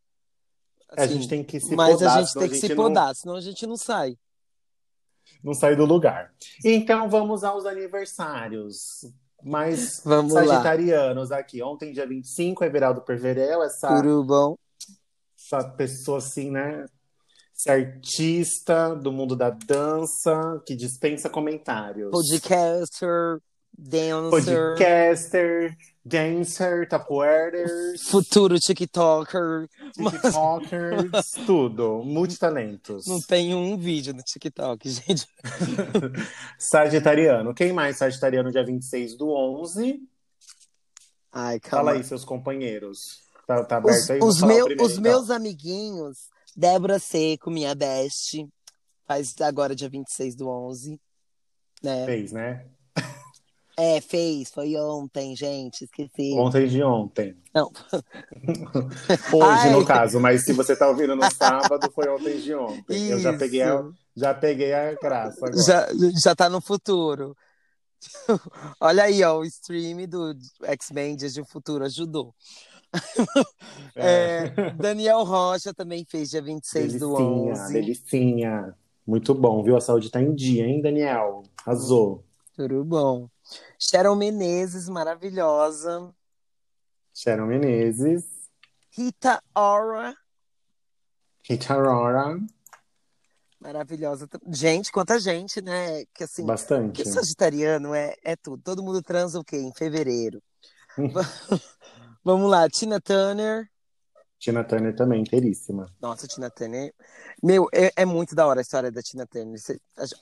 Assim, a gente tem que se mas podar. Mas a gente tem que gente se podar, não... senão a gente não sai. Não sai do lugar. Então vamos aos aniversários. Mais vamos sagitarianos lá. Aqui. Ontem, dia vinte e cinco, Everaldo Perverell, essa, essa pessoa assim, né? Esse artista do mundo da dança, que dispensa comentários. Podcaster, dancer. Podcaster, dancer, tapoeirers. Futuro TikToker. TikTokers, mas... tudo. Multitalentos. Não tem um vídeo no TikTok, gente. Sagitariano. Quem mais sagitariano dia vinte e seis do onze? Ai, calma. Fala aí, seus companheiros. Tá, tá aberto os, aí? Os, meu, primeiro, os tá? meus amiguinhos... Débora Seco, minha best, faz agora dia vinte e seis do onze. Né? Fez, né? É, fez. Foi ontem, gente. Esqueci. Ontem de ontem. Não. Hoje, ai, no caso. Mas se você tá ouvindo no sábado, foi ontem de ontem. Isso. Eu já peguei a, já peguei a graça agora. Já, já tá no futuro. Olha aí, ó. O stream do X-Men Dias de um Futuro ajudou. É. É, Daniel Rocha também fez dia vinte e seis do onze. Delicinha, muito bom, viu? A saúde tá em dia, hein, Daniel? Arrasou. Tudo bom. Sharon Menezes, maravilhosa. Sharon Menezes. Rita Ora. Rita Ora. Maravilhosa. Gente, quanta gente, né? Que, assim, bastante. Que sagitariano é, é tudo. Todo mundo transa o quê? Em fevereiro. Vamos lá, Tina Turner. Tina Turner também, inteiríssima. Nossa, Tina Turner. Meu, é, é muito da hora a história da Tina Turner.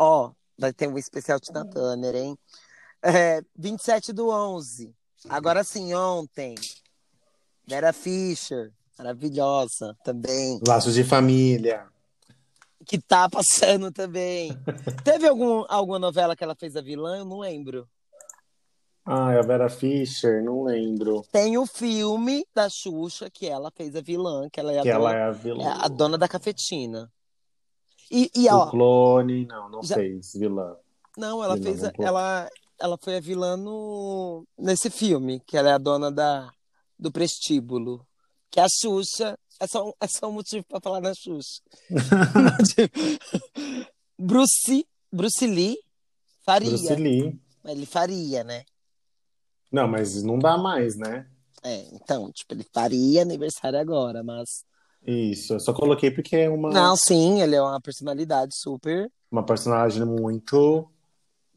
Ó, vai ter um especial Tina Turner, hein? É, vinte e sete do onze. Agora sim, ontem. Vera Fischer, maravilhosa também. Laços de Família. Que tá passando também. Teve algum, alguma novela que ela fez a vilã? Eu não lembro. Ah, a Vera Fischer, não lembro. Tem o filme da Xuxa que ela fez a vilã, que ela é a, que dona, ela é a, vilã. É a dona da cafetina. E, e o ó, clone, não, não já... fez vilã. Não, ela vilã fez, não ela, ela foi a vilã no nesse filme, que ela é a dona da do prestíbulo, que a Xuxa é só é só um motivo para falar da Xuxa. Bruce, Bruce Lee faria. Bruce Lee. Ele faria, né? Não, mas não dá mais, né? É, então, tipo, ele faria aniversário agora, mas... Isso, eu só coloquei porque é uma... Não, sim, ele é uma personalidade super... Uma personagem muito...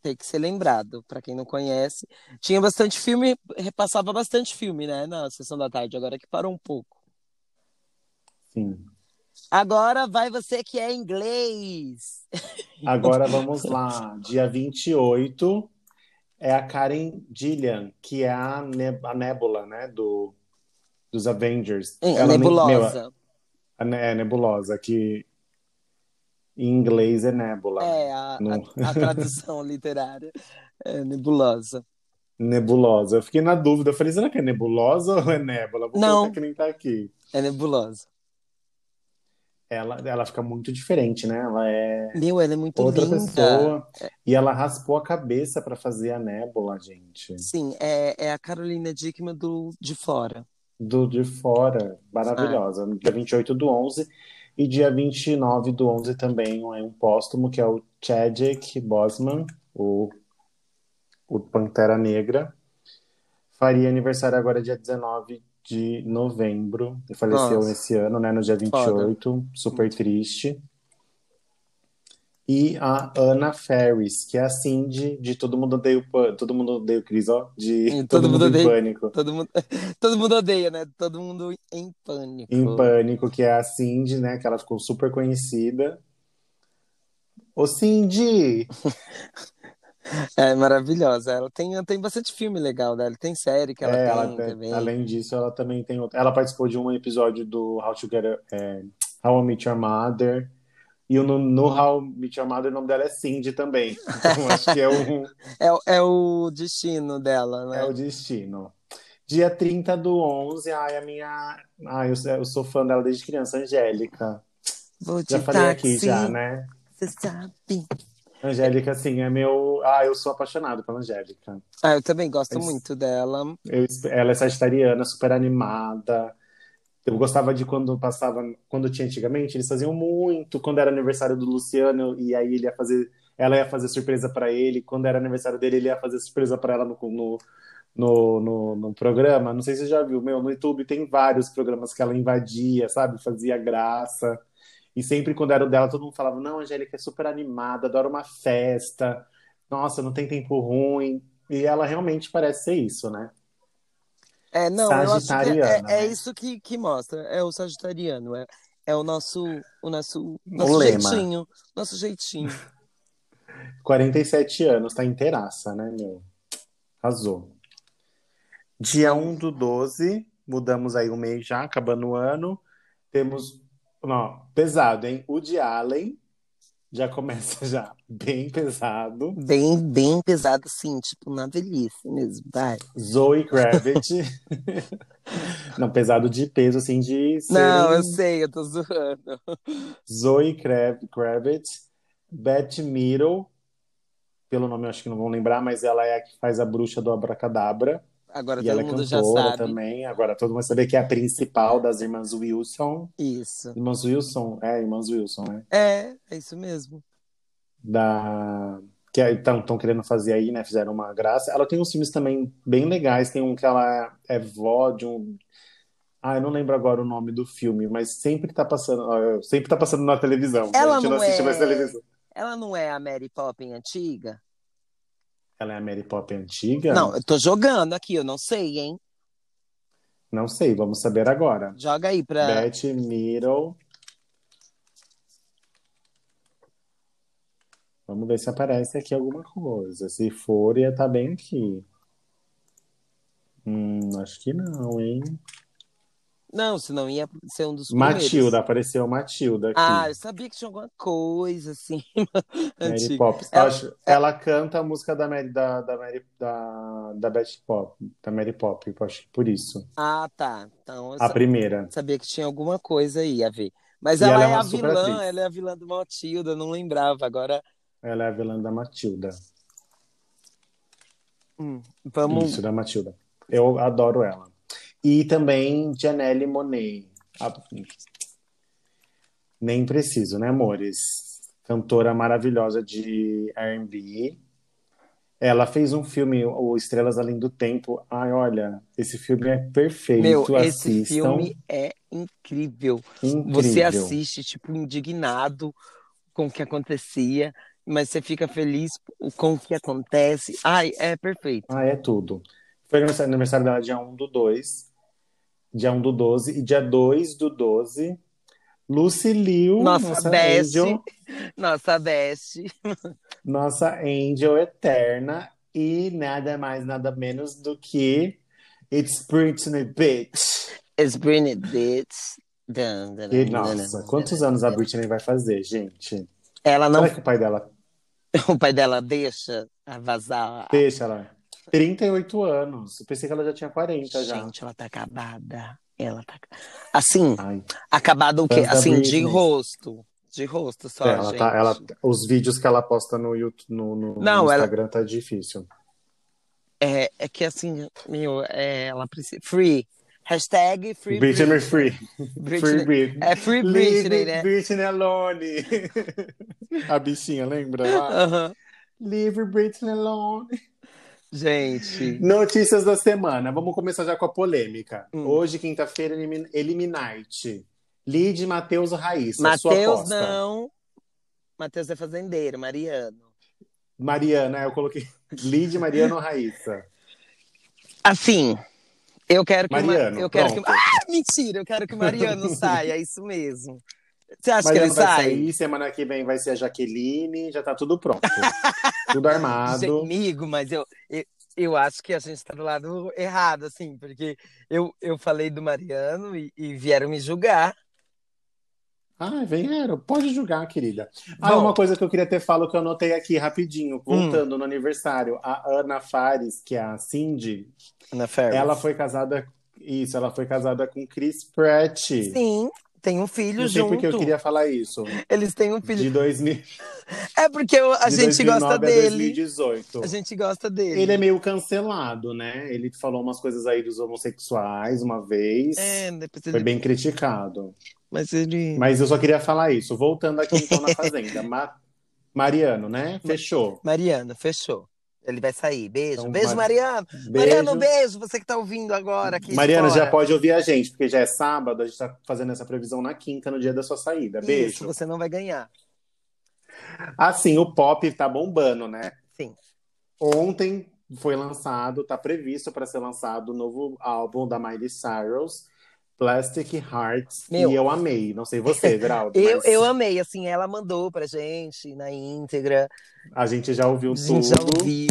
Tem que ser lembrado, pra quem não conhece. Tinha bastante filme, repassava bastante filme, né? Na sessão da tarde, agora que parou um pouco. Sim. Agora vai você que é inglês! Agora vamos lá, dia vinte e oito... É a Karen Gillian, que é a, ne- a Nebula, né? Do, dos Avengers. É, ela Nebulosa. Ne- meu, a, é, Nebulosa, que em inglês é Nebula. É, a, no... a, a tradução literária é Nebulosa. Nebulosa. Eu fiquei na dúvida. Eu falei, será que é Nebulosa ou é Nebula? Vou Não. Que nem tá aqui. É Nebulosa. Ela, ela fica muito diferente, né? Ela é, meu, ela é muito outra linda. Pessoa. E ela raspou a cabeça pra fazer a Nébula, gente. Sim, é, é a Carolina Dickman do De Fora. Do De Fora, maravilhosa. Ah. Dia vinte e oito do onze e dia vinte e nove do onze também é um póstumo, que é o Chadwick Boseman, o, o Pantera Negra. Faria aniversário agora dia dezenove de novembro, ele faleceu Nossa. Esse ano, né, no dia vinte e oito, Foda. Super triste. E a Anna Ferris, que é a Cindy de Todo Mundo Odeia o Todo Mundo Odeia o Cris, ó, de Todo, todo mundo, mundo odeia, em Pânico. Todo mundo, todo mundo odeia, né? Todo Mundo em Pânico. Em Pânico, que é a Cindy, né, que ela ficou super conhecida. Ô, Cindy! É maravilhosa. Ela tem, tem bastante filme legal dela. Tem série que ela, é, tem, ela tem também. Além disso, ela também tem outra. Ela participou de um episódio do How to Get a, é, How I Met Your Mother. E no, no How I Met Your Mother o nome dela é Cindy também. Então acho que é o... é, é o destino dela, né? É o destino. Dia trinta do onze. Ai, a minha... Ai, eu, eu sou fã dela desde criança, Angélica. Vou já falei táxi, aqui já, né? Você sabe... Angélica, assim, é meu... Ah, eu sou apaixonado pela Angélica. Ah, eu também gosto eu... muito dela. Eu... Ela é sagitariana, super animada. Eu gostava de quando passava, quando tinha antigamente, eles faziam muito, quando era aniversário do Luciano, e aí ele ia fazer, ela ia fazer surpresa pra ele, quando era aniversário dele, ele ia fazer surpresa pra ela no, no, no, no, no programa. Não sei se você já viu, meu, no YouTube tem vários programas que ela invadia, sabe? Fazia graça. E sempre quando era o dela, todo mundo falava, não, Angélica é super animada, adora uma festa, nossa, não tem tempo ruim. E ela realmente parece ser isso, né? É, não, eu acho que é, é, é isso que, que mostra, é o sagitariano, é, é o nosso, o nosso, nosso o jeitinho, lema. Nosso jeitinho. quarenta e sete anos, tá inteiraça, né, meu? Arrasou. Dia um do doze, mudamos aí o mês já, acabando o ano, temos, ó, pesado, hein? O de Allen já começa já bem pesado. Bem, bem pesado, sim. Tipo, na velhice mesmo, vai. Zoe Gravity. Não, pesado de peso, assim, de... Ser... Não, eu sei, eu tô zoando. Zoe Grav- Gravity. Beth Miro. Pelo nome eu acho que não vão lembrar, mas ela é a que faz a bruxa do Abracadabra. Agora e todo mundo já sabe. E ela é cantora também. Agora todo mundo sabe que é a principal das irmãs Wilson. Isso. Irmãs Wilson? É, irmãs Wilson, né? É, é isso mesmo. Da... Que estão querendo fazer aí, né? Fizeram uma graça. Ela tem uns filmes também bem legais. Tem um que ela é vó de um... Ah, eu não lembro agora o nome do filme, mas sempre tá passando, sempre tá passando na televisão. Ela a gente não, não assiste é... mais televisão. Ela não é a Mary Poppins antiga? Ela é a Mary Poppins antiga? Não, eu tô jogando aqui, eu não sei, hein? Não sei, vamos saber agora. Joga aí pra... Beth Miro. Vamos ver se aparece aqui alguma coisa. Se for, ia tá bem aqui. Hum, acho que não, hein? Não, senão ia ser um dos primeiros. Matilda, apareceu Matilda aqui. Ah, eu sabia que tinha alguma coisa, assim, Mary Poppins. Ela, ela... ela canta a música da Mary, da, da, Mary, da, da Beth Pop, da Mary Pop, acho que por isso. Ah, tá. Então, eu a sab... primeira. Sabia que tinha alguma coisa aí a ver. Mas ela, ela é, é a vilã, atriz. Ela é a vilã do Matilda, eu não lembrava, agora... Ela é a vilã da Matilda. Hum, vamos... Isso, da Matilda. Eu adoro ela. E também Janelle Monáe. A... Nem preciso, né, amores? Cantora maravilhosa de R and B. Ela fez um filme, o Estrelas Além do Tempo. Ai, olha, esse filme é perfeito. Meu, assistam. Esse filme é incrível. incrível. Você assiste, tipo, indignado com o que acontecia. Mas você fica feliz com o que acontece. Ai, é perfeito. Ah, é tudo. Foi aniversário, aniversário dela dia um do doze. Dia um do doze. E dia dois do doze. Lucy Liu. Nossa, nossa Best. Angel, nossa Best. Nossa Angel eterna. E nada mais, nada menos do que It's Britney, bitch. It's Britney, bitch. Dun, dun, dun, e, nossa, dun, quantos dun, anos dun, a Britney vai fazer, gente? Ela não... Será que o pai dela... O pai dela deixa vazar... Deixa ela... trinta e oito anos. Eu pensei que ela já tinha quarenta já. Gente, ela tá acabada. Ela tá... Assim, ai, acabada o quê? Assim, de rosto. De rosto só, ela gente. Tá, ela... Os vídeos que ela posta no, YouTube, no, no, não, no Instagram ela... tá difícil. É, é que assim, meu, é, ela precisa... Free. Hashtag Free Britney. Free Britney. Free Britney. É Free Britney, né? Britney alone. A bichinha, lembra? Uh-huh. Leave Britney alone. Gente. Notícias da semana. Vamos começar já com a polêmica. Hum. Hoje, quinta-feira, elimin- Eliminite. Lide Matheus Raíssa. Matheus não. Matheus é fazendeiro, Mariano. Mariana, eu coloquei. Lide Mariano Raíssa. Assim. Eu quero que Mariano, eu quero que... Ah, mentira, eu quero que o Mariano saia, é isso mesmo. Você acha Mariano que ele vai sai? Sair, semana que vem vai ser a Jaqueline, já tá tudo pronto. Tudo armado. Amigo, mas eu, eu, eu acho que a gente tá do lado errado, assim, porque eu, eu falei do Mariano e, e vieram me julgar. Ah, vieram. Pode julgar, querida. Ah, bom, uma coisa que eu queria ter falado que eu anotei aqui rapidinho, voltando hum. no aniversário. A Ana Fares, que é a Cindy, Ana Fares. Ela foi casada. Isso, ela foi casada com Chris Pratt. Sim, Tem um filho não sei junto. Porque eu queria falar isso. Eles têm um filho. De dois mil. É porque eu, a de gente gosta dele. dois mil e dezoito. A gente gosta dele. Ele é meio cancelado, né? Ele falou umas coisas aí dos homossexuais uma vez. É, depois ele... Foi bem criticado. Mas ele... Mas eu só queria falar isso. Voltando aqui então na Fazenda. Ma... Mariano, né? Fechou. Mariano, fechou. Ele vai sair. Beijo. Então, beijo, Mar... Mariano. Beijo. Mariano, um beijo. Você que tá ouvindo agora aqui. Mariano, fora. Já pode ouvir a gente, porque já é sábado. A gente tá fazendo essa previsão na quinta, no dia da sua saída. Beijo. Isso, você não vai ganhar. Assim, o pop tá bombando, né? Sim. Ontem foi lançado, tá previsto para ser lançado o novo álbum da Miley Cyrus, Plastic Hearts. Meu. E eu amei. Não sei você, Everaldo. eu, mas... eu amei, assim, ela mandou pra gente na íntegra. A gente já ouviu tudo. A gente tudo. já ouviu.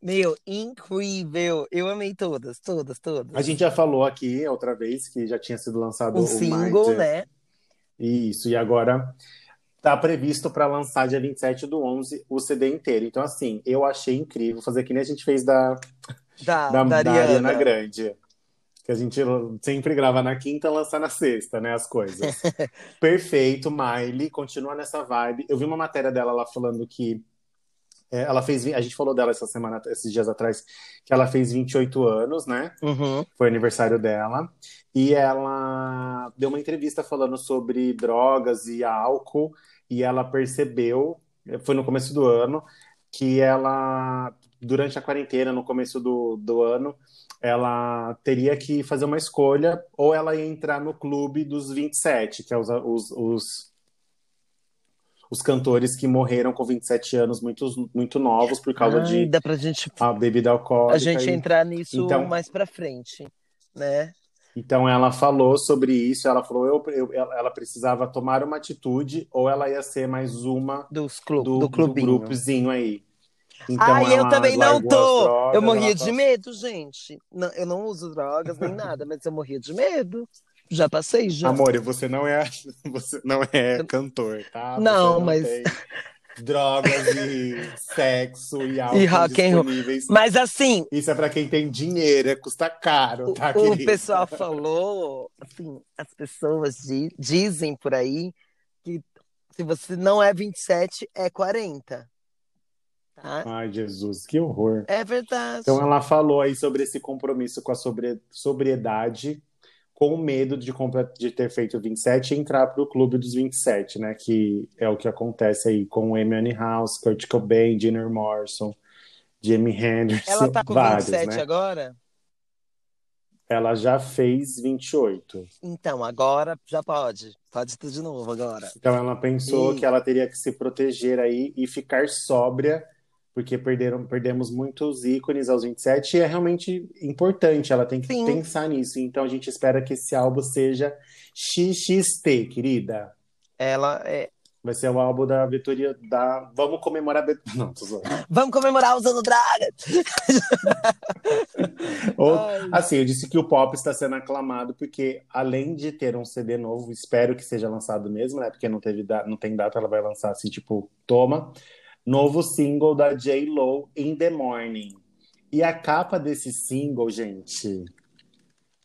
Meu, incrível. Eu amei todas, todas, todas. A gente já falou aqui outra vez que já tinha sido lançado um o single, Mighty. Né? Isso, e agora tá previsto para lançar dia vinte e sete do onze o C D inteiro. Então, assim, eu achei incrível fazer que nem a gente fez da, da, da, da, da Ariana Grande. Que a gente sempre grava na quinta, lança na sexta, né, as coisas. Perfeito, Miley, continua nessa vibe. Eu vi uma matéria dela lá falando que é, ela fez... A gente falou dela essa semana, esses dias atrás, que ela fez vinte e oito anos, né? Uhum. Foi aniversário dela. E ela deu uma entrevista falando sobre drogas e álcool. E ela percebeu, foi no começo do ano, que ela, durante a quarentena, no começo do, do ano... ela teria que fazer uma escolha, ou ela ia entrar no clube dos vinte e sete, que é os, os, os, os cantores que morreram com vinte e sete anos, muito, muito novos, por causa Ai, de dá pra gente, a bebida alcoólica. A gente e... entrar nisso então, mais pra frente, né? Então ela falou sobre isso, ela falou eu, eu ela precisava tomar uma atitude, ou ela ia ser mais uma dos clube, do, do, do grupozinho aí. Então, ah, eu também não tô! Drogas, eu morria de tá... medo, gente. Não, eu não uso drogas nem nada, mas eu morria de medo. Já passei, já. Amor, você não é, você não é cantor, tá? Não, não mas... Tem drogas e sexo e álcool e rock disponíveis. And roll. Mas assim... Isso é pra quem tem dinheiro, é custa caro, tá, querido? O pessoal falou, assim, as pessoas di- dizem por aí que se você não é vinte e sete, é quarenta. Tá. Ai, Jesus, que horror. É verdade. Então ela falou aí sobre esse compromisso com a sobre... sobriedade, com o medo de, compra... de ter feito vinte e sete e entrar pro clube dos vinte e sete, né? Que é o que acontece aí com o Amy House, Kurt Cobain, Junior Morrison, Jimi Hendrix. Ela tá com vários, vinte e sete, né? Agora? Ela já fez vinte e oito. Então, agora já pode. Pode tudo de novo agora. Então ela pensou e... que ela teria que se proteger aí e ficar sóbria, porque perderam, perdemos muitos ícones aos vinte e sete, e é realmente importante, ela tem que Sim. pensar nisso. Então a gente espera que esse álbum seja X X T, querida. Ela é... Vai ser o álbum da Vitoria da... Vamos comemorar... Não, tô zoando. Vamos comemorar usando dragas! Ou, assim, eu disse que o pop está sendo aclamado, porque além de ter um C D novo, espero que seja lançado mesmo, né? Porque não, teve da... não tem data, ela vai lançar assim, tipo, toma... Novo single da J-Lo, In The Morning. E a capa desse single, gente,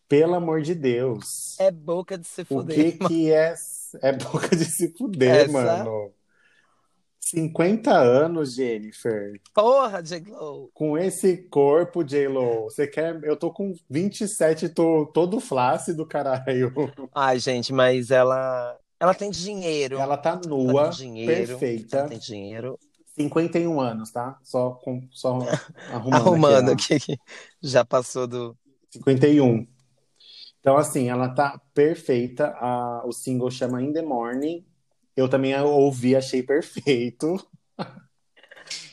pelo amor de Deus. É boca de se fuder. O que mano. que é? É boca de se fuder, Essa? mano. cinquenta anos, Jennifer. Porra, J-Lo. Com esse corpo, J-Lo. Você quer... Eu tô com vinte e sete, tô todo flácido, caralho. Ai, gente, mas ela... Ela tem dinheiro. Ela tá nua, ela tem dinheiro, perfeita. Ela tem dinheiro. cinquenta e um anos, tá? Só, com, só arrumando, arrumando aqui, que já passou do... cinquenta e um. Então, assim, ela tá perfeita. A, o single chama In The Morning. Eu também ouvi, achei perfeito.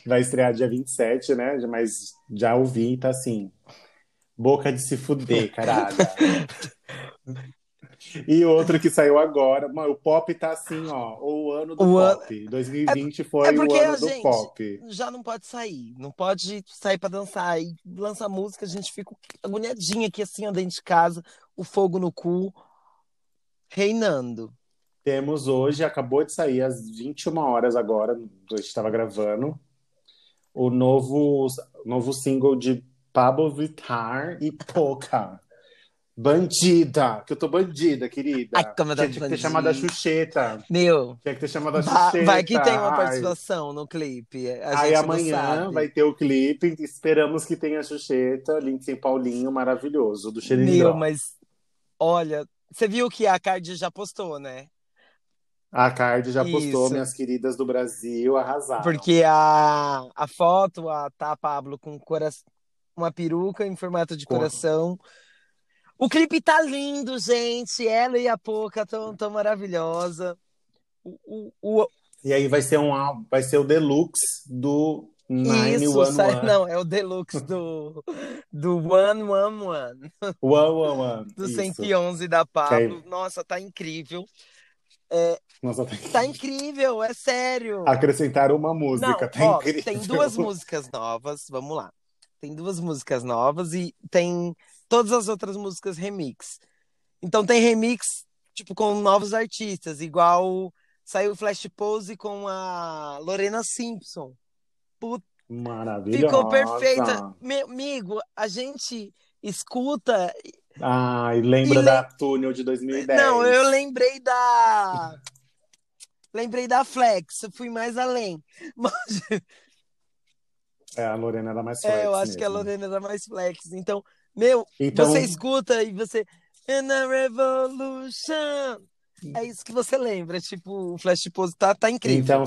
Vai estrear dia vinte e sete, né? Mas já ouvi, tá assim... Boca de se fuder, caralho. E outro que saiu agora, mano, o pop tá assim, ó, o ano do o pop. An... dois mil e vinte é, foi é o ano do gente pop. Já não pode sair, não pode sair pra dançar. E lança música, a gente fica agoniadinha aqui assim, ó, dentro de casa, o fogo no cu, reinando. Temos hoje, acabou de sair às vinte e uma horas agora, a gente tava gravando, o novo, novo single de Pablo Vittar e Poca. Bandida, que eu tô bandida, querida. Ai, como eu tô Tinha que bandida. ter chamado a Xuxeta. Meu. Tinha que ter chamado a Xuxeta. Vai que tem uma participação Ai. no clipe. A Aí gente amanhã não vai ter o clipe. Esperamos que tenha a Xuxeta. Lindsay Paulinho, maravilhoso, do Xerindró. Meu, mas olha, você viu que a Cardi já postou, né? A Cardi já postou, Isso. minhas queridas do Brasil, arrasaram. Porque a, a foto, a tá, Pablo, com cora... uma peruca em formato de Como? coração. O clipe tá lindo, gente. Ela e a Poca tão, tão maravilhosa. O, o, o... E aí vai ser, um, vai ser o deluxe do nove um um. Sai... Não, é o deluxe do, do cento e onze. cento e onze. Do cento e onze da Pablo. Aí... Nossa, tá incrível. É... Nossa, tá incrível. Tá incrível, é sério. Acrescentaram uma música, Não, tá ó, incrível. Tem duas músicas novas, vamos lá. Tem duas músicas novas e tem... todas as outras músicas remix. Então tem remix, tipo, com novos artistas, igual saiu o Flash Pose com a Lorena Simpson. Puta, maravilhosa. Ficou perfeita. Meu amigo, a gente escuta... Ah, e lembra e da lem... Túnel de dois mil e dez. Não, eu lembrei da... lembrei da Flex, eu fui mais além. Mas... É, a Lorena era mais flex. É, eu acho mesmo. que a Lorena era mais flex, então... Meu, então... você escuta e você... In a revolution! É isso que você lembra, tipo, o Flash Pose tá, tá incrível. Então,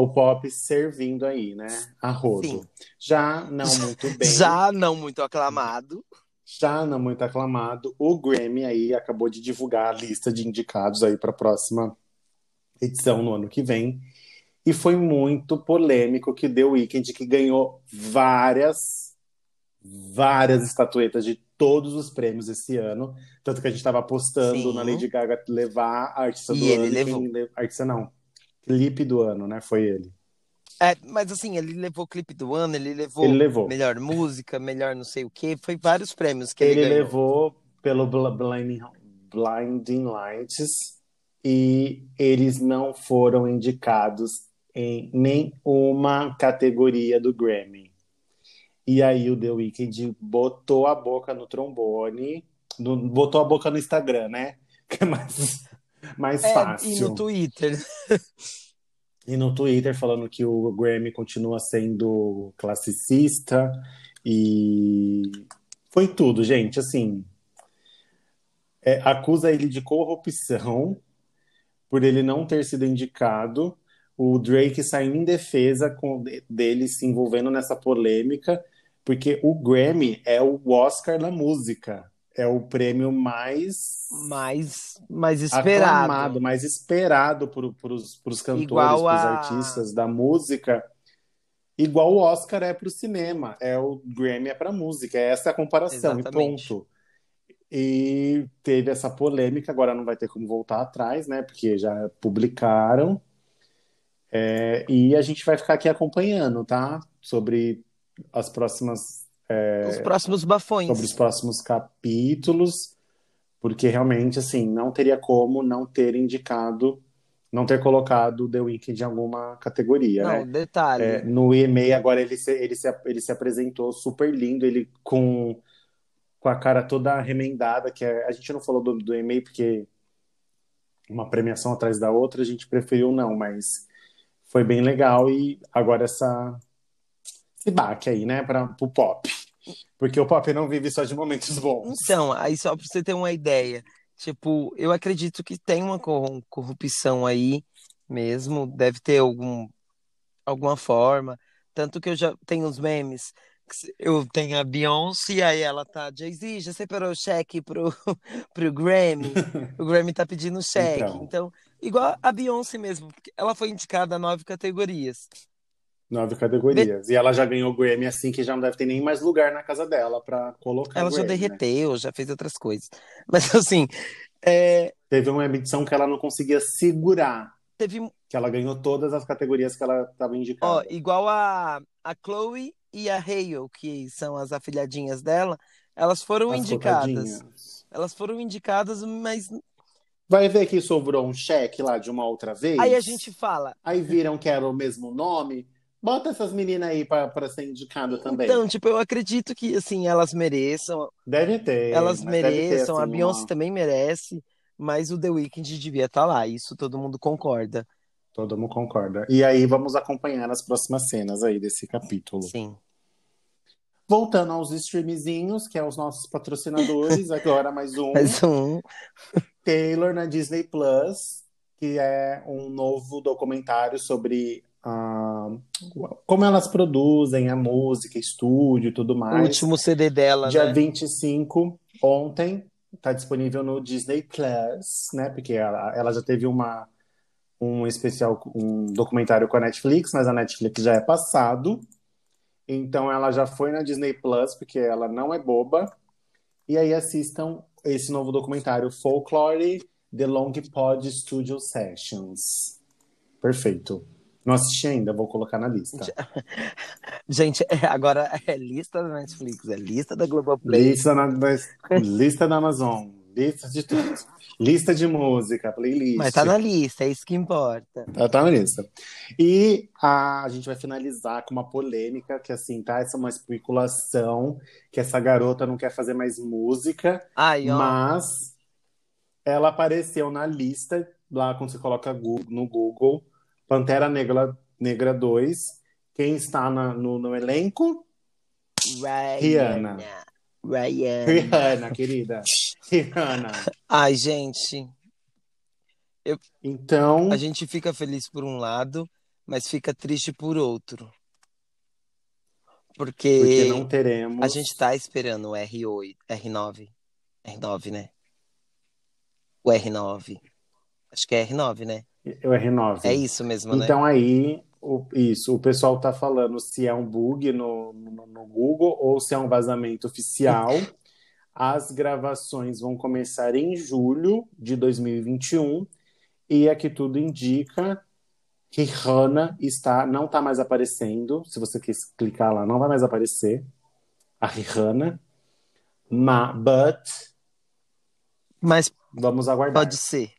o pop servindo aí, né? A rodo. Sim. Já não muito bem. Já não muito aclamado. Já não muito aclamado. O Grammy aí acabou de divulgar a lista de indicados aí para a próxima edição no ano que vem. E foi muito polêmico que deu o Weeknd, que ganhou várias... várias estatuetas de todos os prêmios esse ano, tanto que a gente estava apostando Sim. na Lady Gaga levar a artista e do ele ano levou. Quem... artista não, clipe do ano, né, foi ele é, mas assim, ele levou clipe do ano, ele levou, ele levou melhor música, melhor não sei o que, foi vários prêmios que ele, ele ganhou. Levou pelo Blinding, Blinding Lights e eles não foram indicados em nenhuma categoria do Grammy. E aí o The Weeknd botou a boca no trombone, no, botou a boca no Instagram, né? Que é mais, mais é, fácil. E no Twitter. E no Twitter falando que o Grammy continua sendo classicista. E foi tudo, gente. Assim, é, acusa ele de corrupção por ele não ter sido indicado. O Drake saindo em defesa com, dele se envolvendo nessa polêmica. Porque o Grammy é o Oscar da música. É o prêmio mais... Mais, mais esperado. Aclamado, mais esperado para os cantores, para os a... artistas da música. Igual o Oscar é para o cinema. É o Grammy é para a música. É essa a comparação. Exatamente. E pronto. E teve essa polêmica. Agora não vai ter como voltar atrás, né? Porque já publicaram. É, e a gente vai ficar aqui acompanhando, tá? Sobre as próximas... É, os próximos bafões. Sobre os próximos capítulos, porque realmente, assim, não teria como não ter indicado, não ter colocado The Weeknd em alguma categoria, não, né? Não, detalhe. É, no E M A, agora, ele se, ele, se, ele se apresentou super lindo, ele com, com a cara toda remendada, que é, a gente não falou do, do E M A, porque uma premiação atrás da outra, a gente preferiu não, mas... Foi bem legal e agora essa, esse baque aí, né, para o pop. Porque o pop não vive só de momentos bons. Então, aí só para você ter uma ideia. Tipo, eu acredito que tem uma corrupção aí mesmo. Deve ter algum, alguma forma. Tanto que eu já tenho os memes. Eu tenho a Beyoncé, aí ela tá... Jay-Z, já separou o cheque pro, pro Grammy? O Grammy tá pedindo cheque. Então... então igual a Beyoncé mesmo, ela foi indicada a nove categorias. Nove categorias. Be- e ela já ganhou o Grammy assim, que já não deve ter nem mais lugar na casa dela pra colocar ela o Ela já derreteu, né? Já fez outras coisas. Mas assim... É... Teve uma edição que ela não conseguia segurar. Teve... Que ela ganhou todas as categorias que ela tava indicada. Ó, igual a, a Chloe e a Hale, que são as afilhadinhas dela, elas foram as indicadas. Rotadinhas. Elas foram indicadas, mas... Vai ver que sobrou um cheque lá de uma outra vez. Aí a gente fala. Aí viram que era o mesmo nome. Bota essas meninas aí para ser indicada também. Então, tipo, eu acredito que, assim, elas mereçam. Deve ter. Elas mereçam, ter, assim, a Beyoncé uma... também merece, mas o The Weeknd devia estar lá, isso todo mundo concorda. Todo mundo concorda. E aí vamos acompanhar as próximas cenas aí desse capítulo. Sim. Voltando aos streamzinhos, que é os nossos patrocinadores, agora mais um. Mais um. Taylor na Disney Plus, que é um novo documentário sobre uh, como elas produzem a música, estúdio e tudo mais. O último C D dela, Dia né? vinte e cinco, ontem, tá disponível no Disney Plus, né? Porque ela, ela já teve uma, um especial, um documentário com a Netflix, mas a Netflix já é passado. Então ela já foi na Disney Plus, porque ela não é boba. E aí assistam esse novo documentário, Folklore, The Long Pod Studio Sessions. Perfeito. Não assisti ainda, vou colocar na lista. Gente, agora é lista da Netflix, é lista da Globoplay. Lista, na, da, lista da Amazon, lista de tudo. Lista de música, playlist. Mas tá na lista, é isso que importa. Tá, tá na lista. E a, a gente vai finalizar com uma polêmica, que assim, tá? Essa é uma especulação, que essa garota não quer fazer mais música. Ai, ó. Mas ela apareceu na lista, lá quando você coloca no Google, Pantera Negra, Negra dois. Quem está na, no, no elenco? Rihanna. Rihanna. Rihanna. Rihanna, querida. Rihanna. Ai, gente. Eu... Então... A gente fica feliz por um lado, mas fica triste por outro. Porque... Porque não teremos... A gente tá esperando o R oito, R nove. R nove, né? O R nove. Acho que é R nove, né? O R nove. É isso mesmo, né? Então aí... O, isso, o pessoal tá falando se é um bug no, no, no Google ou se é um vazamento oficial. As gravações vão começar em julho de dois mil e vinte e um e é que tudo indica que Rihanna está, não tá mais aparecendo. Se você quis clicar lá, não vai mais aparecer a Rihanna. Ma, but... Mas vamos aguardar. Pode ser.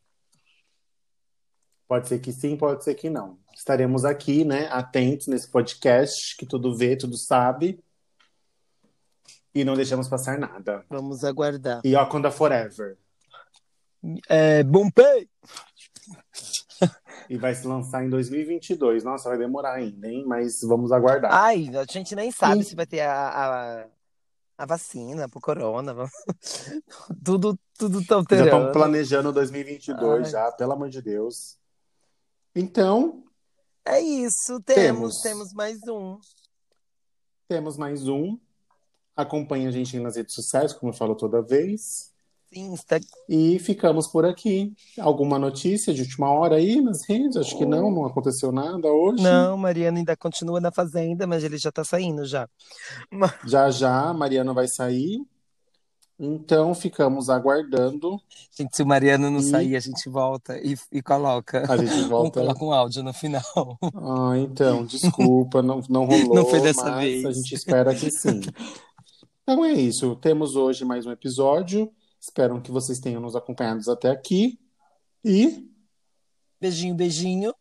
Pode ser que sim, pode ser que não. Estaremos aqui, né, atentos nesse podcast, que tudo vê, tudo sabe. E não deixamos passar nada. Vamos aguardar. E Wakanda Forever. É, Bombay! E vai se lançar em dois mil e vinte e dois. Nossa, vai demorar ainda, hein? Mas vamos aguardar. Ai, a gente nem sabe e... se vai ter a, a, a vacina pro corona. tudo, tudo tão terreno. Já estão planejando dois mil e vinte e dois, ai, já, pelo amor de Deus. Então... É isso, temos, temos, temos mais um. Temos mais um. Acompanhe a gente nas redes sociais, como eu falo toda vez. Insta. E ficamos por aqui. Alguma notícia de última hora aí nas redes? Acho que não, não aconteceu nada hoje. Não, Mariana ainda continua na fazenda, mas ele já tá saindo já. Já, já, Mariana vai sair. Então, ficamos aguardando. Gente, se o Mariano não e... sair, a gente volta e, e coloca. A gente volta. Coloca um áudio no final. Ah, então, desculpa, não, não rolou. Não foi dessa mas vez. A gente espera que sim. Então é isso. Temos hoje mais um episódio. Espero que vocês tenham nos acompanhado até aqui. E... Beijinho, beijinho.